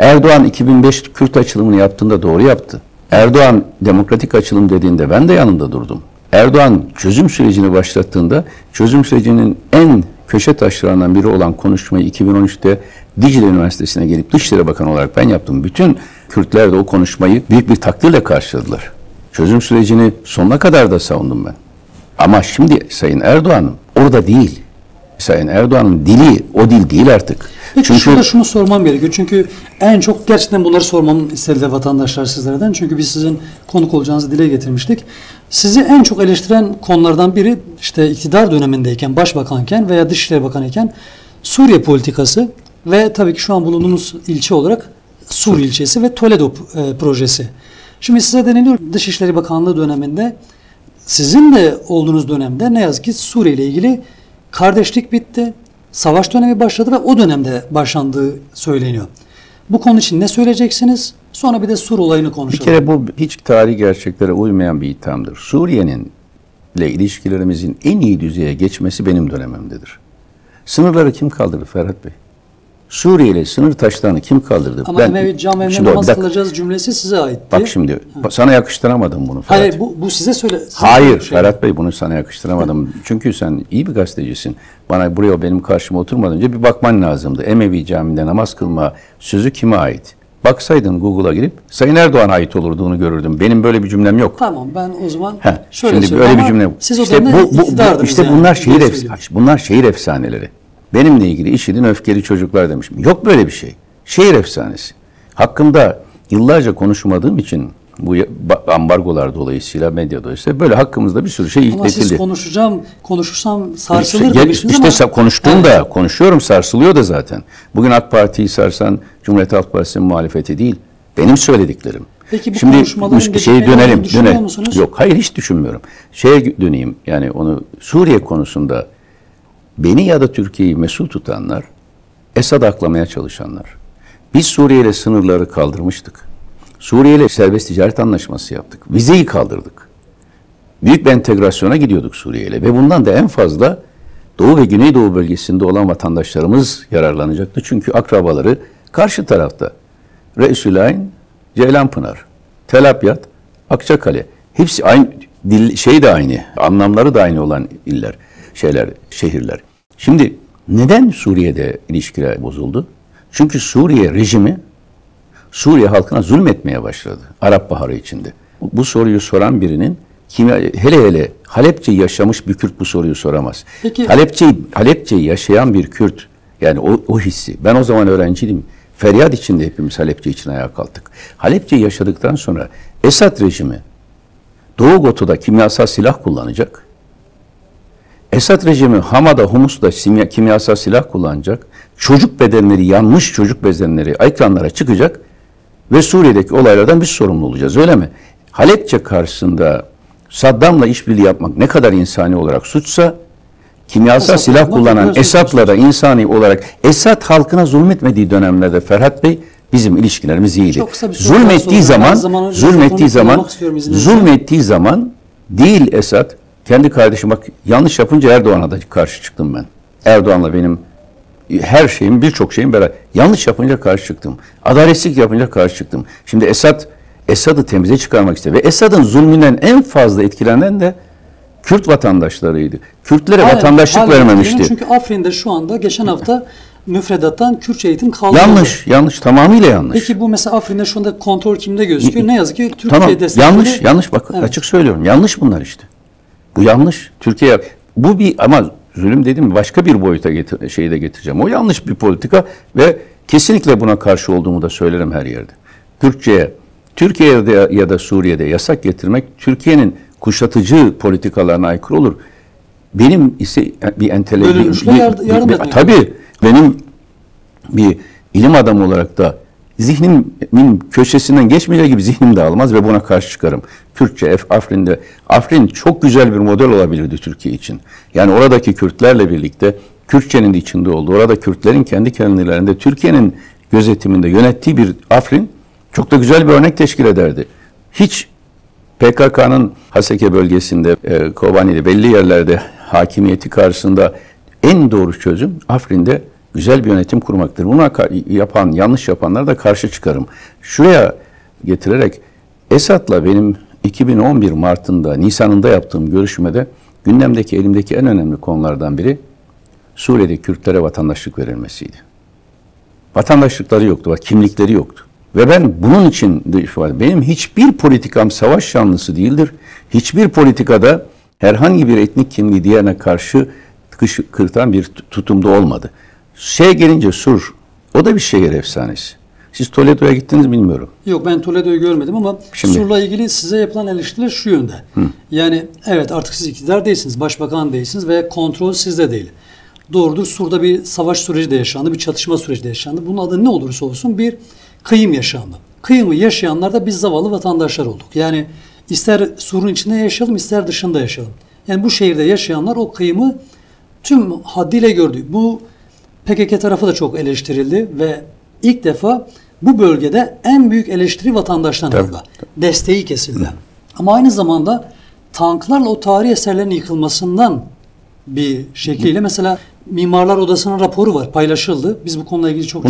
Erdoğan 2005 Kürt açılımını yaptığında doğru yaptı. Erdoğan demokratik açılım dediğinde ben de yanında durdum. Erdoğan çözüm sürecini başlattığında çözüm sürecinin en köşe taşlarından biri olan konuşmayı 2013'te Dicle Üniversitesi'ne gelip Dışişleri Bakanı olarak ben yaptım. Bütün Kürtler de o konuşmayı büyük bir takdirle karşıladılar. Çözüm sürecini sonuna kadar da savundum ben. Ama şimdi Sayın Erdoğan orada değil. Sayın Erdoğan'ın dili o dil değil artık. Peki şurada şunu sormam gerekiyor. Çünkü en çok gerçekten bunları sormamın istediği vatandaşlar sizlerden. Çünkü biz sizin konuk olacağınızı dile getirmiştik. Sizi en çok eleştiren konulardan biri işte iktidar dönemindeyken, başbakanken veya Dışişleri Bakanıyken Suriye politikası ve tabii ki şu an bulunduğumuz ilçe olarak Sur ilçesi ve Toledo projesi. Şimdi size deniliyor Dışişleri Bakanlığı döneminde sizin de olduğunuz dönemde ne yazık ki Suriye ile ilgili kardeşlik bitti, savaş dönemi başladı ve o dönemde başlandığı söyleniyor. Bu konu için ne söyleyeceksiniz? Sonra bir de Sur olayını konuşalım. Bir kere bu hiç tarihi gerçeklere uymayan bir ithamdır. Suriye'nin ile ilişkilerimizin en iyi düzeye geçmesi benim dönemimdedir. Sınırları kim kaldırdı Ferhat Bey? Suriye ile sınır taşlarını kim kaldırdı? Ama Emevi cam evine namaz kılacağız cümlesi size aitti. Bak şimdi sana yakıştıramadım bunu Ferhat. Hayır bu size söyle. Hayır Ferhat Bey bunu sana yakıştıramadım. Çünkü sen iyi bir gazetecisin. Bana buraya benim karşıma oturmadan önce bir bakman lazımdı. Emevi camide namaz kılma sözü kime ait? Baksaydın Google'a girip Sayın Erdoğan'a ait olurduğunu görürdüm. Benim böyle bir cümlem yok. Tamam ben o zaman şöyle söyleyeyim. Bir cümle. Siz işte bunlar şehir efsaneleri. Benimle ilgili IŞİD'in öfkeli çocuklar demişim. Yok böyle bir şey. Şehir efsanesi. Hakkında yıllarca konuşmadığım için bu ambargolar dolayısıyla, medya dolayısıyla böyle hakkımızda bir sürü şey iletildi. Ama siz konuşursam sarsılır demiştiniz ama. İşte konuşuyorum sarsılıyor da zaten. Bugün AK Parti'yi sarsan Cumhuriyet Halk Partisi'nin muhalefeti değil. Benim söylediklerim. Peki bu konuşmaların dönelim. Musunuz? Yok hayır hiç düşünmüyorum. Döneyim yani onu Suriye konusunda beni ya da Türkiye'yi mesul tutanlar, Esad'ı aklamaya çalışanlar. Biz Suriye ile sınırları kaldırmıştık. Suriye ile serbest ticaret anlaşması yaptık. Vizeyi kaldırdık. Büyük bir entegrasyona gidiyorduk Suriye ile. Ve bundan da en fazla Doğu ve Güneydoğu bölgesinde olan vatandaşlarımız yararlanacaktı. Çünkü akrabaları karşı tarafta. Reisülayn, Ceylanpınar, Telapyat, Akçakale. Hepsi aynı, anlamları da aynı olan iller. Şehirler. Şimdi neden Suriye'de ilişkiler bozuldu? Çünkü Suriye rejimi Suriye halkına zulmetmeye başladı. Arap Baharı içinde. Bu soruyu soran birinin hele Halepçe'yi yaşamış bir Kürt bu soruyu soramaz. Peki. Halepçe'yi yaşayan bir Kürt, yani o hissi. Ben o zaman öğrenciydim. Feryat içinde hepimiz Halepçe için ayağa kalktık. Halepçe'yi yaşadıktan sonra Esad rejimi Doğu Gotu'da kimyasal silah kullanacak. Esad rejimi Hama'da, Humus'ta kimyasal silah kullanacak. Çocuk bedenleri, yanmış çocuk bedenleri ekranlara çıkacak ve Suriye'deki olaylardan biz sorumlu olacağız, öyle mi? Halepçe karşısında Saddam'la işbirliği yapmak ne kadar insani olarak suçsa, kimyasal silah kullanan Esad'la da insani olarak, Esad halkına zulmetmediği dönemlerde Ferhat Bey, bizim ilişkilerimiz iyiydi. Zulmettiği zaman değil Esad, kendi kardeşim, bak yanlış yapınca Erdoğan'a da karşı çıktım ben. Erdoğan'la benim her şeyim, birçok şeyim beraber. Yanlış yapınca karşı çıktım. Adaletsizlik yapınca karşı çıktım. Şimdi Esad'ı temize çıkarmak istedi. Ve Esad'ın zulmünden en fazla etkilenen de Kürt vatandaşlarıydı. Kürtlere vatandaşlık vermemişti. Çünkü Afrin'de şu anda geçen hafta müfredattan Kürtçe eğitim kaldırıldı. Yanlış, tamamıyla yanlış. Peki bu mesela Afrin'de şu anda kontrol kimde gözüküyor? Ne yazık ki Türkiye destekleri. Yanlış bak, evet. Açık söylüyorum. Yanlış bunlar işte. Bu yanlış. Türkiye bu bir, ama zulüm dedim, başka bir boyuta getireceğim. O yanlış bir politika ve kesinlikle buna karşı olduğumu da söylerim her yerde. Türkiye'de ya da Suriye'de yasak getirmek Türkiye'nin kuşatıcı politikalarına aykırı olur. Benim ise bir entelektüel, tabii benim bir ilim adamı olarak da zihnimin köşesinden geçmeyecek gibi zihnim dağılmaz ve buna karşı çıkarım. Kürtçe, Afrin çok güzel bir model olabilirdi Türkiye için. Yani oradaki Kürtlerle birlikte Kürtçenin içinde olduğu, orada Kürtlerin kendi kendilerinde Türkiye'nin gözetiminde yönettiği bir Afrin çok da güzel bir örnek teşkil ederdi. Hiç PKK'nın Haseke bölgesinde, Kobani'de belli yerlerde hakimiyeti karşısında en doğru çözüm Afrin'de güzel bir yönetim kurmaktır. Buna yanlış yapanlara da karşı çıkarım. Şuraya getirerek Esad'la benim 2011 Mart'ında, Nisan'ında yaptığım görüşmede gündemdeki, elimdeki en önemli konulardan biri Suriye'de Kürtlere vatandaşlık verilmesiydi. Vatandaşlıkları yoktu, kimlikleri yoktu. Ve ben bunun için de ifade, benim hiçbir politikam savaş yanlısı değildir. Hiçbir politikada herhangi bir etnik kimliği diğerine karşı kırtan bir tutumda olmadı. Gelince Sur, o da bir şehir efsanesi. Siz Toledo'ya gittiniz bilmiyorum. Yok, ben Toledo'yu görmedim ama Sur'la ilgili size yapılan eleştiriler şu yönde. Yani evet, artık siz iktidar değilsiniz, başbakan değilsiniz ve kontrol sizde değil. Doğrudur, Sur'da bir savaş süreci de yaşandı, bir çatışma süreci de yaşandı. Bunun adı ne olursa olsun bir kıyım yaşandı. Kıyımı yaşayanlar da biz zavallı vatandaşlar olduk. Yani ister Sur'un içinde yaşayalım, ister dışında yaşayalım. Yani bu şehirde yaşayanlar o kıyımı tüm haddiyle gördü. Bu PKK tarafı da çok eleştirildi ve ilk defa bu bölgede en büyük eleştiri vatandaştan oldu. Desteği kesildi. Ama aynı zamanda tanklarla o tarihi eserlerin yıkılmasından bir şekliyle, mesela Mimarlar Odası'nın raporu var, paylaşıldı. Biz bu konuyla ilgili çok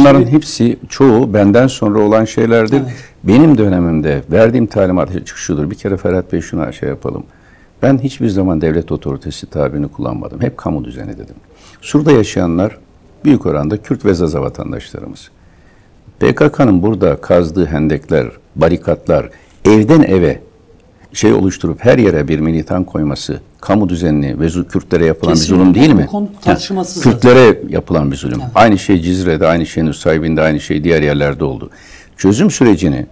çoğu benden sonra olan şeylerdir. Evet. Benim dönemimde verdiğim talimat şudur. Bir kere Ferhat Bey, şuna yapalım. Ben hiçbir zaman devlet otoritesi tabirini kullanmadım. Hep kamu düzeni dedim. Sur'da yaşayanlar büyük oranda Kürt ve Zaza vatandaşlarımız. PKK'nın burada kazdığı hendekler, barikatlar, evden eve oluşturup her yere bir militan koyması, kamu düzenini ve Kürtlere yapılan bir zulüm değil mi? Kürtlere yapılan bir zulüm. Evet. Aynı şey Cizre'de, aynı şey Nusaybin'de, aynı şey diğer yerlerde oldu. Çözüm sürecini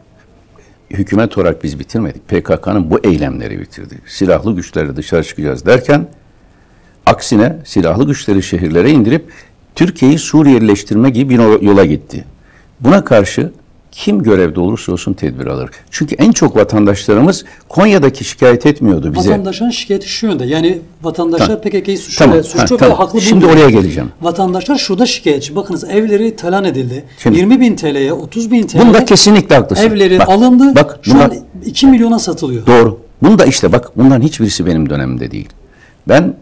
hükümet olarak biz bitirmedik. PKK'nın bu eylemleri bitirdi. Silahlı güçlerle dışarı çıkacağız derken, aksine silahlı güçleri şehirlere indirip Türkiye'yi Suriyelileştirme gibi bir yola gitti. Buna karşı kim görevde olursa olsun tedbir alır. Çünkü en çok vatandaşlarımız Konya'daki şikayet etmiyordu bize. Vatandaşların şikayeti şu yönde. Yani vatandaşlar PKK'yı suçlu ve haklı bulmuyor. Şimdi oraya geleceğim. Vatandaşlar şurada şikayetçi. Bakınız, evleri talan edildi. Şimdi, 20.000 TL'ye, 30.000 TL'ye. Bunda kesinlikle haklısın. Evleri alındı. Şu an 2 milyona satılıyor. Doğru. Bunda işte bak, bundan hiçbirisi benim dönemimde değil. Ben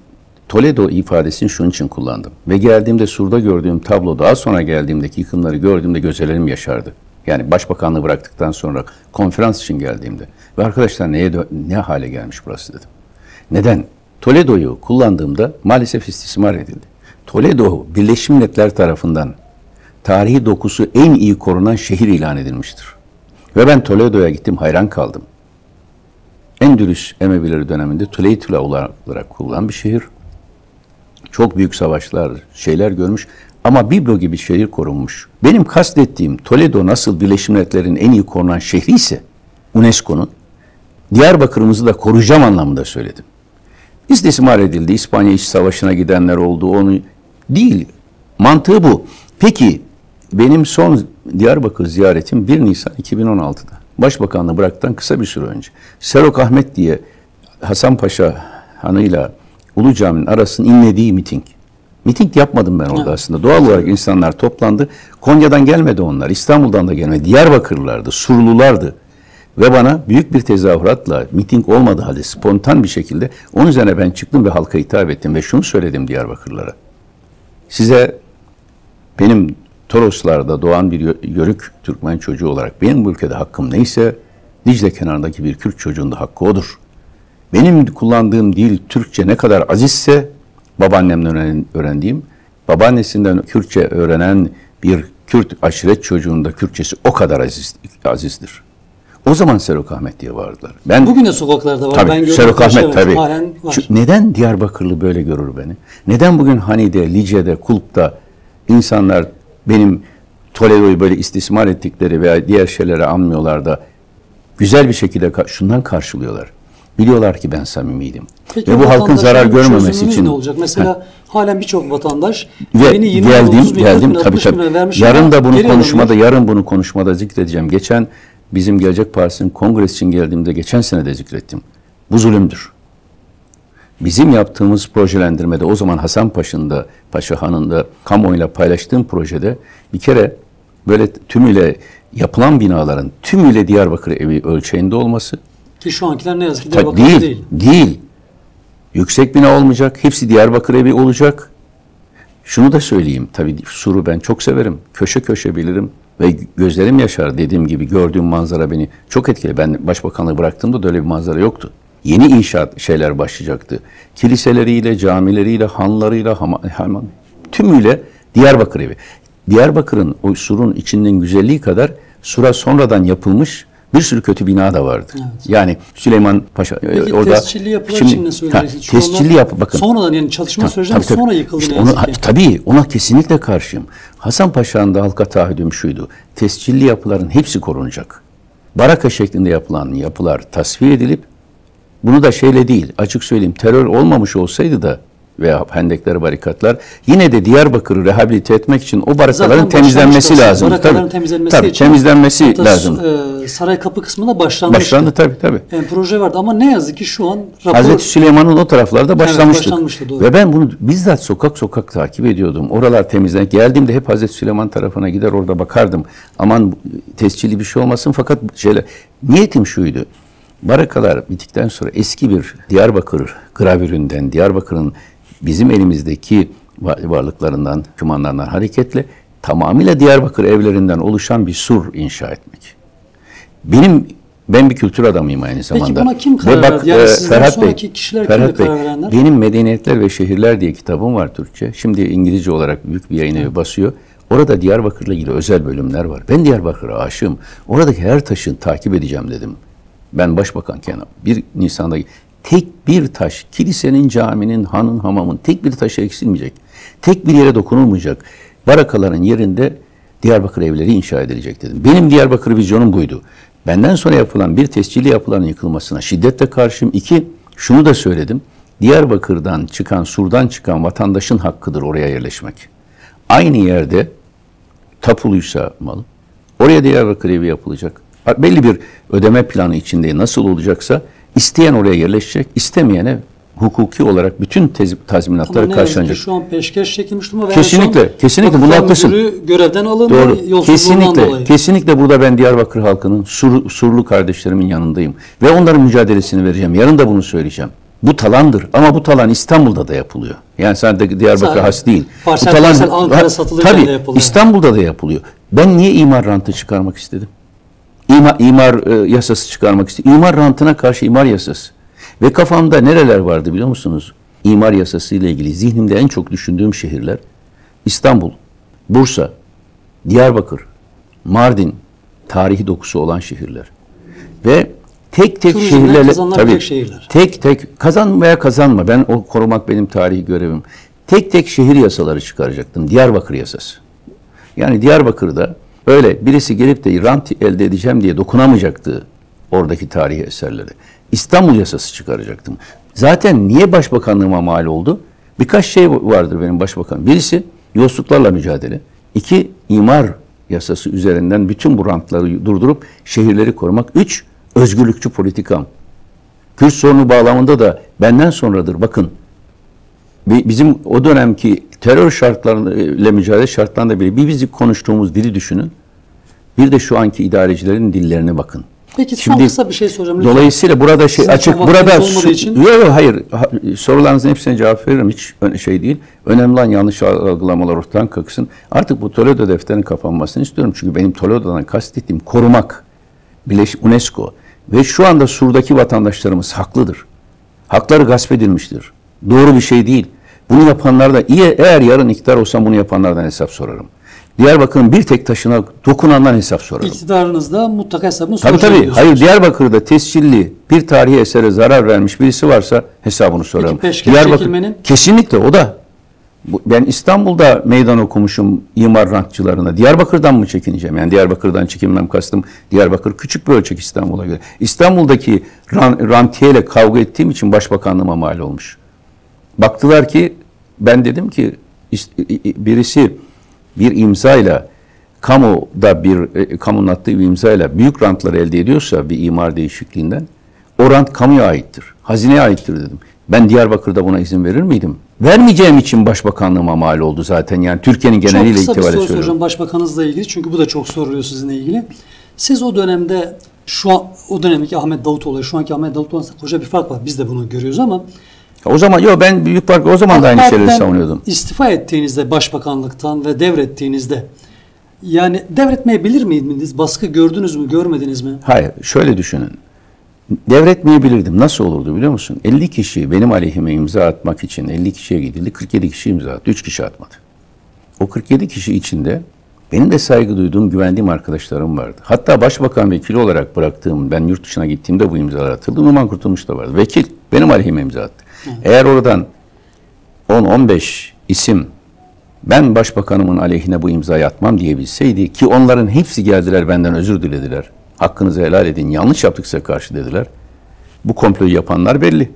Toledo ifadesini şunun için kullandım. Ve geldiğimde Sur'da gördüğüm tablo, daha sonra geldiğimdeki yıkımları gördüğümde gözlerim yaşardı. Yani başbakanlığı bıraktıktan sonra konferans için geldiğimde. Ve arkadaşlar ne hale gelmiş burası dedim. Neden? Toledo'yu kullandığımda maalesef istismar edildi. Toledo, Birleşmiş Milletler tarafından tarihi dokusu en iyi korunan şehir ilan edilmiştir. Ve ben Toledo'ya gittim, hayran kaldım. Endülüs Emevileri döneminde Tuleytula olarak kullanılan bir şehir. Çok büyük savaşlar, şeyler görmüş ama Biblo gibi şehir korunmuş. Benim kastettiğim Toledo nasıl Birleşmiş Milletler'in en iyi korunan şehri ise UNESCO'nun, Diyarbakır'ımızı da koruyacağım anlamında söyledim. İstismar edildi, İspanya İç Savaşı'na gidenler oldu, onu değil. Mantığı bu. Peki benim son Diyarbakır ziyaretim 1 Nisan 2016'da. Başbakanlığı bıraktıktan kısa bir süre önce. Serok Ahmet diye Hasan Paşa Han'ıyla Ulu Cami'nin arasının inlediği miting. Miting yapmadım ben orada aslında. Doğal olarak insanlar toplandı. Konya'dan gelmedi onlar. İstanbul'dan da gelmedi. Diyarbakırlılardı, Surlulardı. Ve bana büyük bir tezahüratla, miting olmadığı halde spontan bir şekilde onun üzerine ben çıktım ve halka hitap ettim. Ve şunu söyledim Diyarbakırlılara. Size benim Toroslar'da doğan bir Yörük Türkmen çocuğu olarak benim bu ülkede hakkım neyse Dicle kenarındaki bir Kürt çocuğun da hakkı odur. Benim kullandığım dil Türkçe ne kadar azizse babaannemden öğrendiğim, babaannesinden Kürtçe öğrenen bir Kürt aşiret çocuğunun da Kürtçesi o kadar azizdir. O zaman Serok Ahmet diye vardılar. Bugün de sokaklarda var. Tabii, ben Serok Ahmet tabii. Neden Diyarbakırlı böyle görür beni? Neden bugün Hani'de, Lice'de, Kulp'ta insanlar benim Toledo'yu böyle istismar ettikleri veya diğer şeylere anmıyorlar da güzel bir şekilde şundan karşılıyorlar. Biliyorlar ki ben samimiydim. Peki, ve bu halkın zarar görmemesi için. Ne olacak? Mesela halen birçok vatandaş geldim tabii yarın bunu konuşmada zikredeceğim. Geçen bizim Gelecek Partisi'nin kongresi için geldiğimde geçen sene de zikrettim. Bu zulümdür. Bizim yaptığımız projelendirmede o zaman Hasan Paşa Han'ın da kamuoyuyla paylaştığım projede bir kere böyle tümüyle yapılan binaların tümüyle Diyarbakır evi ölçeğinde olması. Ki şu ankiler ne yazık ki Diyarbakır evi değil. Yüksek bina olmayacak. Hepsi Diyarbakır evi olacak. Şunu da söyleyeyim. Tabii Sur'u ben çok severim. Köşe köşe bilirim. Ve gözlerim yaşar dediğim gibi gördüğüm manzara beni çok etkiledi. Ben başbakanlığı bıraktığımda da öyle bir manzara yoktu. Yeni inşaat şeyler başlayacaktı. Kiliseleriyle, camileriyle, hanlarıyla, hamam, tümüyle Diyarbakır evi. Diyarbakır'ın o Sur'un içinin güzelliği kadar Sur'a sonradan yapılmış bir sürü kötü bina da vardı. Evet. Yani Süleyman Paşa orada tescilli yapılar için ne söyleyeceksiniz? Tescilli yap bakın. Sonradan yani çalışma sürecinden sonra yıkıldı işte yani. Tabii ona kesinlikle karşıyım. Hasan Paşa'nın da halka taahhüdüm şuydu. Tescilli yapıların hepsi korunacak. Baraka şeklinde yapılan yapılar tasfiye edilip bunu da şeyle değil, açık söyleyeyim, terör olmamış olsaydı da veya hendekler, barikatlar, yine de Diyarbakır'ı rehabilite etmek için o barakaların temizlenmesi lazım. Barakaların temizlenmesi tabii, için. Temizlenmesi lazım. Saray kapı kısmında başlanmıştı. Başlandı tabii. Yani proje vardı ama ne yazık ki şu an rapor... Hazreti Süleyman'ın o taraflarda başlamıştı. Ve ben bunu bizzat sokak sokak takip ediyordum. Oralar temizlen. Geldiğimde hep Hazreti Süleyman tarafına gider orada bakardım. Aman tescilli bir şey olmasın fakat şeyler... Niyetim şuydu. Barakalar bittikten sonra eski bir Diyarbakır gravüründen, Diyarbakır'ın bizim elimizdeki varlıklarından, kümanlarından hareketle tamamıyla Diyarbakır evlerinden oluşan bir sur inşa etmek. Ben bir kültür adamıyım aynı zamanda. Peki buna kim karar verdi? Yani sizden sonraki kişiler kim karar verenler? Benim Medeniyetler ve Şehirler diye kitabım var Türkçe. Şimdi İngilizce olarak büyük bir yayın evi basıyor. Orada Diyarbakır'la ilgili özel bölümler var. Ben Diyarbakır'a aşığım. Oradaki her taşını takip edeceğim dedim. Ben başbakanken 1 Nisan'da tek bir taş, kilisenin, caminin, hanın, hamamın tek bir taşı eksilmeyecek. Tek bir yere dokunulmayacak. Barakaların yerinde Diyarbakır evleri inşa edilecek dedim. Benim Diyarbakır vizyonum buydu. Benden sonra yapılan bir tescilli yapıların yıkılmasına şiddetle karşıyım. 2, şunu da söyledim. Diyarbakır'dan çıkan, Sur'dan çıkan vatandaşın hakkıdır oraya yerleşmek. Aynı yerde tapuluysa mal, oraya Diyarbakır evi yapılacak. Belli bir ödeme planı içinde nasıl olacaksa isteyen oraya yerleşecek, istemeyene hukuki olarak bütün tazminatları karşılanacak. Şu an peşkeş çekilmiş durumda. Kesinlikle bunu haklısın. Görevden alındı, yolsuzluğundan dolayı. Kesinlikle burada ben Diyarbakır halkının, Surlu kardeşlerimin yanındayım. Ve onların mücadelesini vereceğim. Yarın da bunu söyleyeceğim. Bu talandır ama bu talan İstanbul'da da yapılıyor. Yani sadece Diyarbakır'a has değil. Bu talan Ankara satılırken de yapılıyor. İstanbul'da da yapılıyor. Ben niye imar rantı çıkarmak istedim? İmar yasası çıkarmak istedim. İmar rantına karşı imar yasası. Ve kafamda nereler vardı biliyor musunuz? İmar yasası ile ilgili zihnimde en çok düşündüğüm şehirler İstanbul, Bursa, Diyarbakır, Mardin, tarihi dokusu olan şehirler. Ve tek tek şehirlerle, tabii, şehirler. Tek tek kazanmaya kazanma, ben o korumak benim tarihi görevim. Tek tek şehir yasaları çıkaracaktım. Diyarbakır yasası. Yani Diyarbakır'da öyle birisi gelip de rant elde edeceğim diye dokunamayacaktı oradaki tarihi eserlere. İstanbul yasası çıkaracaktım. Zaten niye başbakanlığıma mal oldu? Birkaç şey vardır benim başbakan. Birisi yolsuzluklarla mücadele. İki, imar yasası üzerinden bütün bu rantları durdurup şehirleri korumak. Üç, özgürlükçü politikam. Kürt sorunu bağlamında da benden sonradır bakın. Bizim o dönemki terör şartlarıyla mücadele şartlarında biri. Bir bizi konuştuğumuz dili düşünün. Bir de şu anki idarecilerin dillerine bakın. Peki şimdi, son kısa bir şey soracağım. Lütfen. Dolayısıyla burada şey sizin açık. Burada yok hayır. Sorularınızın hepsine cevap veririm. Hiç şey değil. Önemli olan yanlış algılamalar ortadan kalksın. Artık bu Toledo defterinin kapanmasını istiyorum. Çünkü benim Toledo'dan kastettiğim korumak. UNESCO ve şu anda Sur'daki vatandaşlarımız haklıdır. Hakları gasp edilmiştir. Doğru bir şey değil. Bunu yapanlar da iyi, eğer yarın iktidar olsam bunu yapanlardan hesap sorarım. Diyarbakır'ın bir tek taşına dokunandan hesap sorarım. İktidarınızda mutlaka hesabını sorarım. Tabii. Hayır, Diyarbakır'da tescilli bir tarihi esere zarar vermiş birisi varsa hesabını sorarım. Diyarbakır kesinlikle o da. Ben İstanbul'da meydan okumuşum imar rantçılarına. Diyarbakır'dan mı çekineceğim? Yani Diyarbakır'dan çekinmem kastım. Diyarbakır küçük bir ölçek İstanbul'a göre. İstanbul'daki rantiyeyle kavga ettiğim için başbakanlığıma mal olmuş. Baktılar ki ben dedim ki birisi bir imzayla kamunun attığı bir imzayla büyük rantları elde ediyorsa bir imar değişikliğinden o rant kamuya aittir. Hazineye aittir dedim. Ben Diyarbakır'da buna izin verir miydim? Vermeyeceğim için başbakanlığıma mal oldu zaten. Yani Türkiye'nin geneliyle itibariyle söylüyorum. Çok kısa bir soru soracağım başbakanınızla ilgili. Çünkü bu da çok soruluyor sizinle ilgili. Siz o dönemde o dönemdeki Ahmet Davutoğlu, şu anki Ahmet Davutoğlu arasında koca bir fark var. Biz de bunu görüyoruz ama o zaman ben büyük fark o zaman da aynı şeyleri savunuyordum. İstifa ettiğinizde başbakanlıktan ve devrettiğinizde yani devretmeyebilir miydiniz? Baskı gördünüz mü, görmediniz mi? Hayır, şöyle düşünün. Devretmeyebilirdim. Nasıl olurdu biliyor musun? 50 kişi benim aleyhime imza atmak için 50 kişiye gidildi. 47 kişi imza attı. 3 kişi atmadı. O 47 kişi içinde benim de saygı duyduğum, güvendiğim arkadaşlarım vardı. Hatta başbakan vekili olarak bıraktığım, ben yurt dışına gittiğimde bu imzalar atıldı. Numan Kurtulmuş da vardı. Vekil benim aleyhime imza attı. Eğer oradan 10-15 isim ben başbakanımın aleyhine bu imzayı atmam diyebilseydi ki onların hepsi geldiler benden özür dilediler. Hakkınızı helal edin, yanlış yaptık size karşı dediler. Bu komployu yapanlar belli.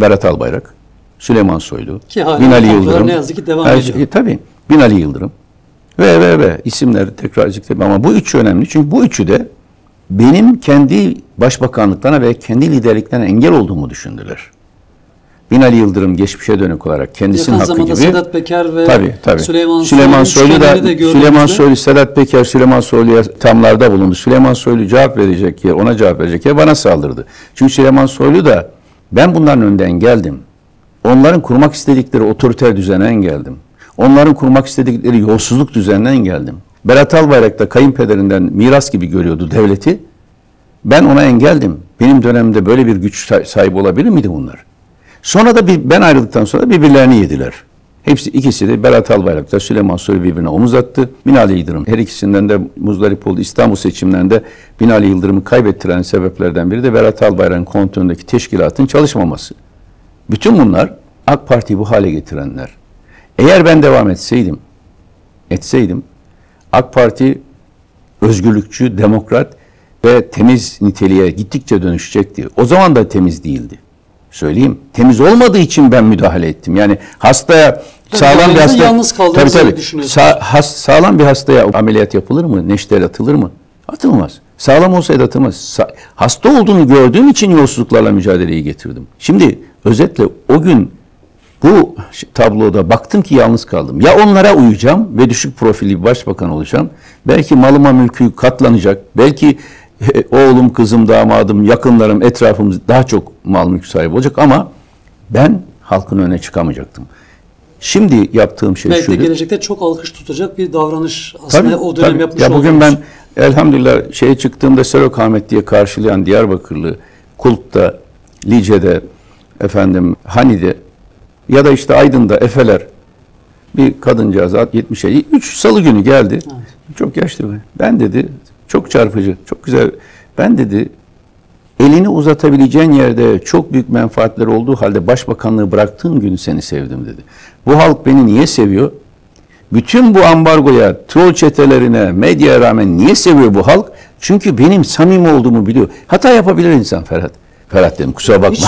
Berat Albayrak, Süleyman Soylu, Binali Yıldırım. Ne yazık ki devam ediyor. Tabii Binali Yıldırım ve isimleri tekrar zikredeyim ama bu üçü önemli. Çünkü bu üçü de benim kendi başbakanlıklarına ve kendi liderliklerine engel olduğumu düşündüler. Binali Yıldırım geçmişe dönük olarak kendisinin hakkı gibi. Yakın zamanda Sedat Peker ve tabii. Süleyman Soylu, Sedat Peker, Süleyman Soylu'ya tamlarda bulundu. Süleyman Soylu ona cevap verecek yer bana saldırdı. Çünkü Süleyman Soylu da ben bunların önden geldim. Onların kurmak istedikleri otoriter düzenden geldim. Onların kurmak istedikleri yolsuzluk düzenden geldim. Berat Albayrak da kayınpederinden miras gibi görüyordu devleti. Ben ona engeldim. Benim dönemde böyle bir güç sahibi olabilir miydi bunlar? Sonra da ben ayrıldıktan sonra birbirlerini yediler. İkisi de Berat Albayrak'ta Süleyman Soylu birbirine omuz attı. Binali Yıldırım her ikisinden de muzdarip oldu. İstanbul seçimlerinde Binali Yıldırım'ı kaybettiren sebeplerden biri de Berat Albayrak'ın kontrolündeki teşkilatın çalışmaması. Bütün bunlar AK Parti'yi bu hale getirenler. Eğer ben devam etseydim AK Parti özgürlükçü, demokrat ve temiz niteliğe gittikçe dönüşecekti. O zaman da temiz değildi. Söyleyeyim. Temiz olmadığı için ben müdahale ettim. Yani hastaya sağlam bir hastaya ameliyat yapılır mı? Neşter atılır mı? Atılmaz. Sağlam olsaydı atılmaz. Hasta olduğunu gördüğüm için yolsuzluklarla mücadeleyi getirdim. Şimdi özetle o gün bu tabloda baktım ki yalnız kaldım. Ya onlara uyacağım ve düşük profilli bir başbakan olacağım. Belki malıma mülkü katlanacak. Belki oğlum, kızım, damadım, yakınlarım, etrafımız daha çok mal mülk sahibi olacak ama ben halkın önüne çıkamayacaktım. Şimdi yaptığım şey belki şuydu. Belki gelecekte çok alkış tutacak bir davranış aslında tabii, o dönem tabii. Yapmış olduğumuz. Bugün ben elhamdülillah şeye çıktığımda Serok Ahmet diye karşılayan Diyarbakırlı, Kulp'ta, Lice'de, Hani'de ya da işte Aydın'da, Efeler bir kadıncağız 70'e 3 salı günü geldi. Evet. Çok yaşlı. Ben dedi çok çarpıcı, çok güzel. Ben dedi elini uzatabileceğin yerde çok büyük menfaatler olduğu halde başbakanlığı bıraktığın günü seni sevdim dedi. Bu halk beni niye seviyor? Bütün bu ambargoya, troll çetelerine, medyaya rağmen niye seviyor bu halk? Çünkü benim samimi olduğumu biliyor. Hata yapabilir insan Ferhat. Ferhat dedim, kusura bakma.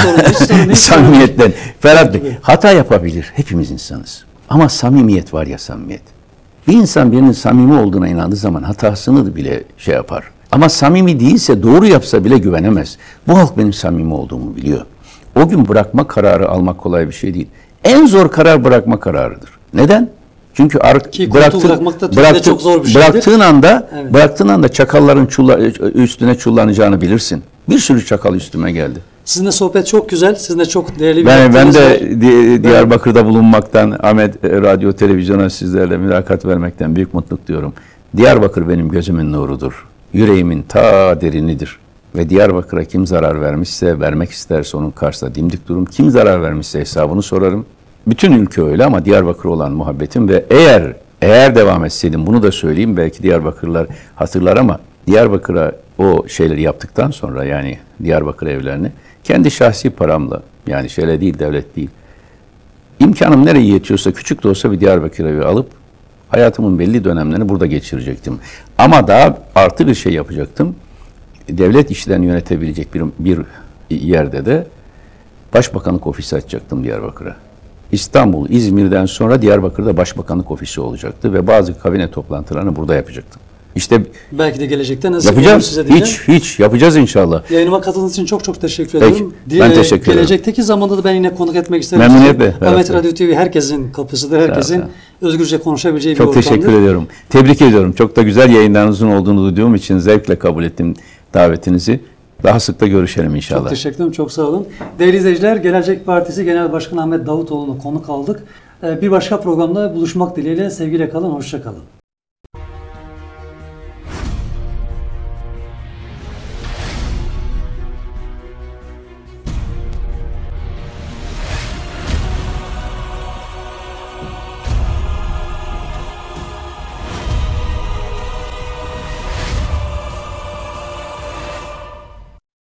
Samimiyetten. Ferhat Bey, hata yapabilir. Hepimiz insanız. Ama samimiyet var ya, samimiyet. Bir insan birinin samimi olduğuna inandığı zaman hatasını bile şey yapar. Ama samimi değilse, doğru yapsa bile güvenemez. Bu halk benim samimi olduğumu biliyor. O gün bırakma kararı almak kolay bir şey değil. En zor karar bırakma kararıdır. Neden? Çünkü bıraktığın anda çakalların üstüne çullanacağını bilirsin. Bir sürü çakal üstüme geldi. Sizinle sohbet çok güzel. Sizinle çok değerli bir ben de Diyarbakır'da bulunmaktan, Ahmet Radyo Televizyon'a sizlerle mülakat vermekten büyük mutluluk diyorum. Diyarbakır benim gözümün nurudur. Yüreğimin ta derinidir. Ve Diyarbakır'a kim zarar vermişse, vermek isterse onun karşısında dimdik durum. Kim zarar vermişse hesabını sorarım. Bütün ülke öyle ama Diyarbakır olan muhabbetim ve eğer devam etseydim, bunu da söyleyeyim, belki Diyarbakırlılar hatırlar ama Diyarbakır'a o şeyleri yaptıktan sonra, yani Diyarbakır evlerini kendi şahsi paramla, yani şöyle değil, devlet değil, imkanım nereye yetiyorsa küçük de olsa bir Diyarbakır evi alıp hayatımın belli dönemlerini burada geçirecektim. Ama daha artı bir şey yapacaktım. Devlet işlerini yönetebilecek bir yerde de başbakanlık ofisi açacaktım Diyarbakır'a. İstanbul, İzmir'den sonra Diyarbakır'da başbakanlık ofisi olacaktı ve bazı kabine toplantılarını burada yapacaktım. İşte belki de gelecekte nasıl yapacağız size diyeceğim. Hiç yapacağız inşallah. Yayınıma katıldığınız için çok çok teşekkür ederim. Ben teşekkür ederim. Gelecekteki zamanda da ben yine konuk etmek isterim. Memnuniyetle. Ahmet Radyo TV herkesin kapısıdır. Herkesin özgürce konuşabileceği bir ortamdır. Çok teşekkür ediyorum. Tebrik ediyorum. Çok da güzel yayınlarınızın olduğunu duyduğum için zevkle kabul ettim davetinizi. Daha sık da görüşelim inşallah. Çok teşekkür ederim. Çok sağ olun. Değerli izleyiciler, Gelecek Partisi Genel Başkanı Ahmet Davutoğlu'nu konuk aldık. Bir başka programda buluşmak dileğiyle sevgiyle kalın, hoşça kalın.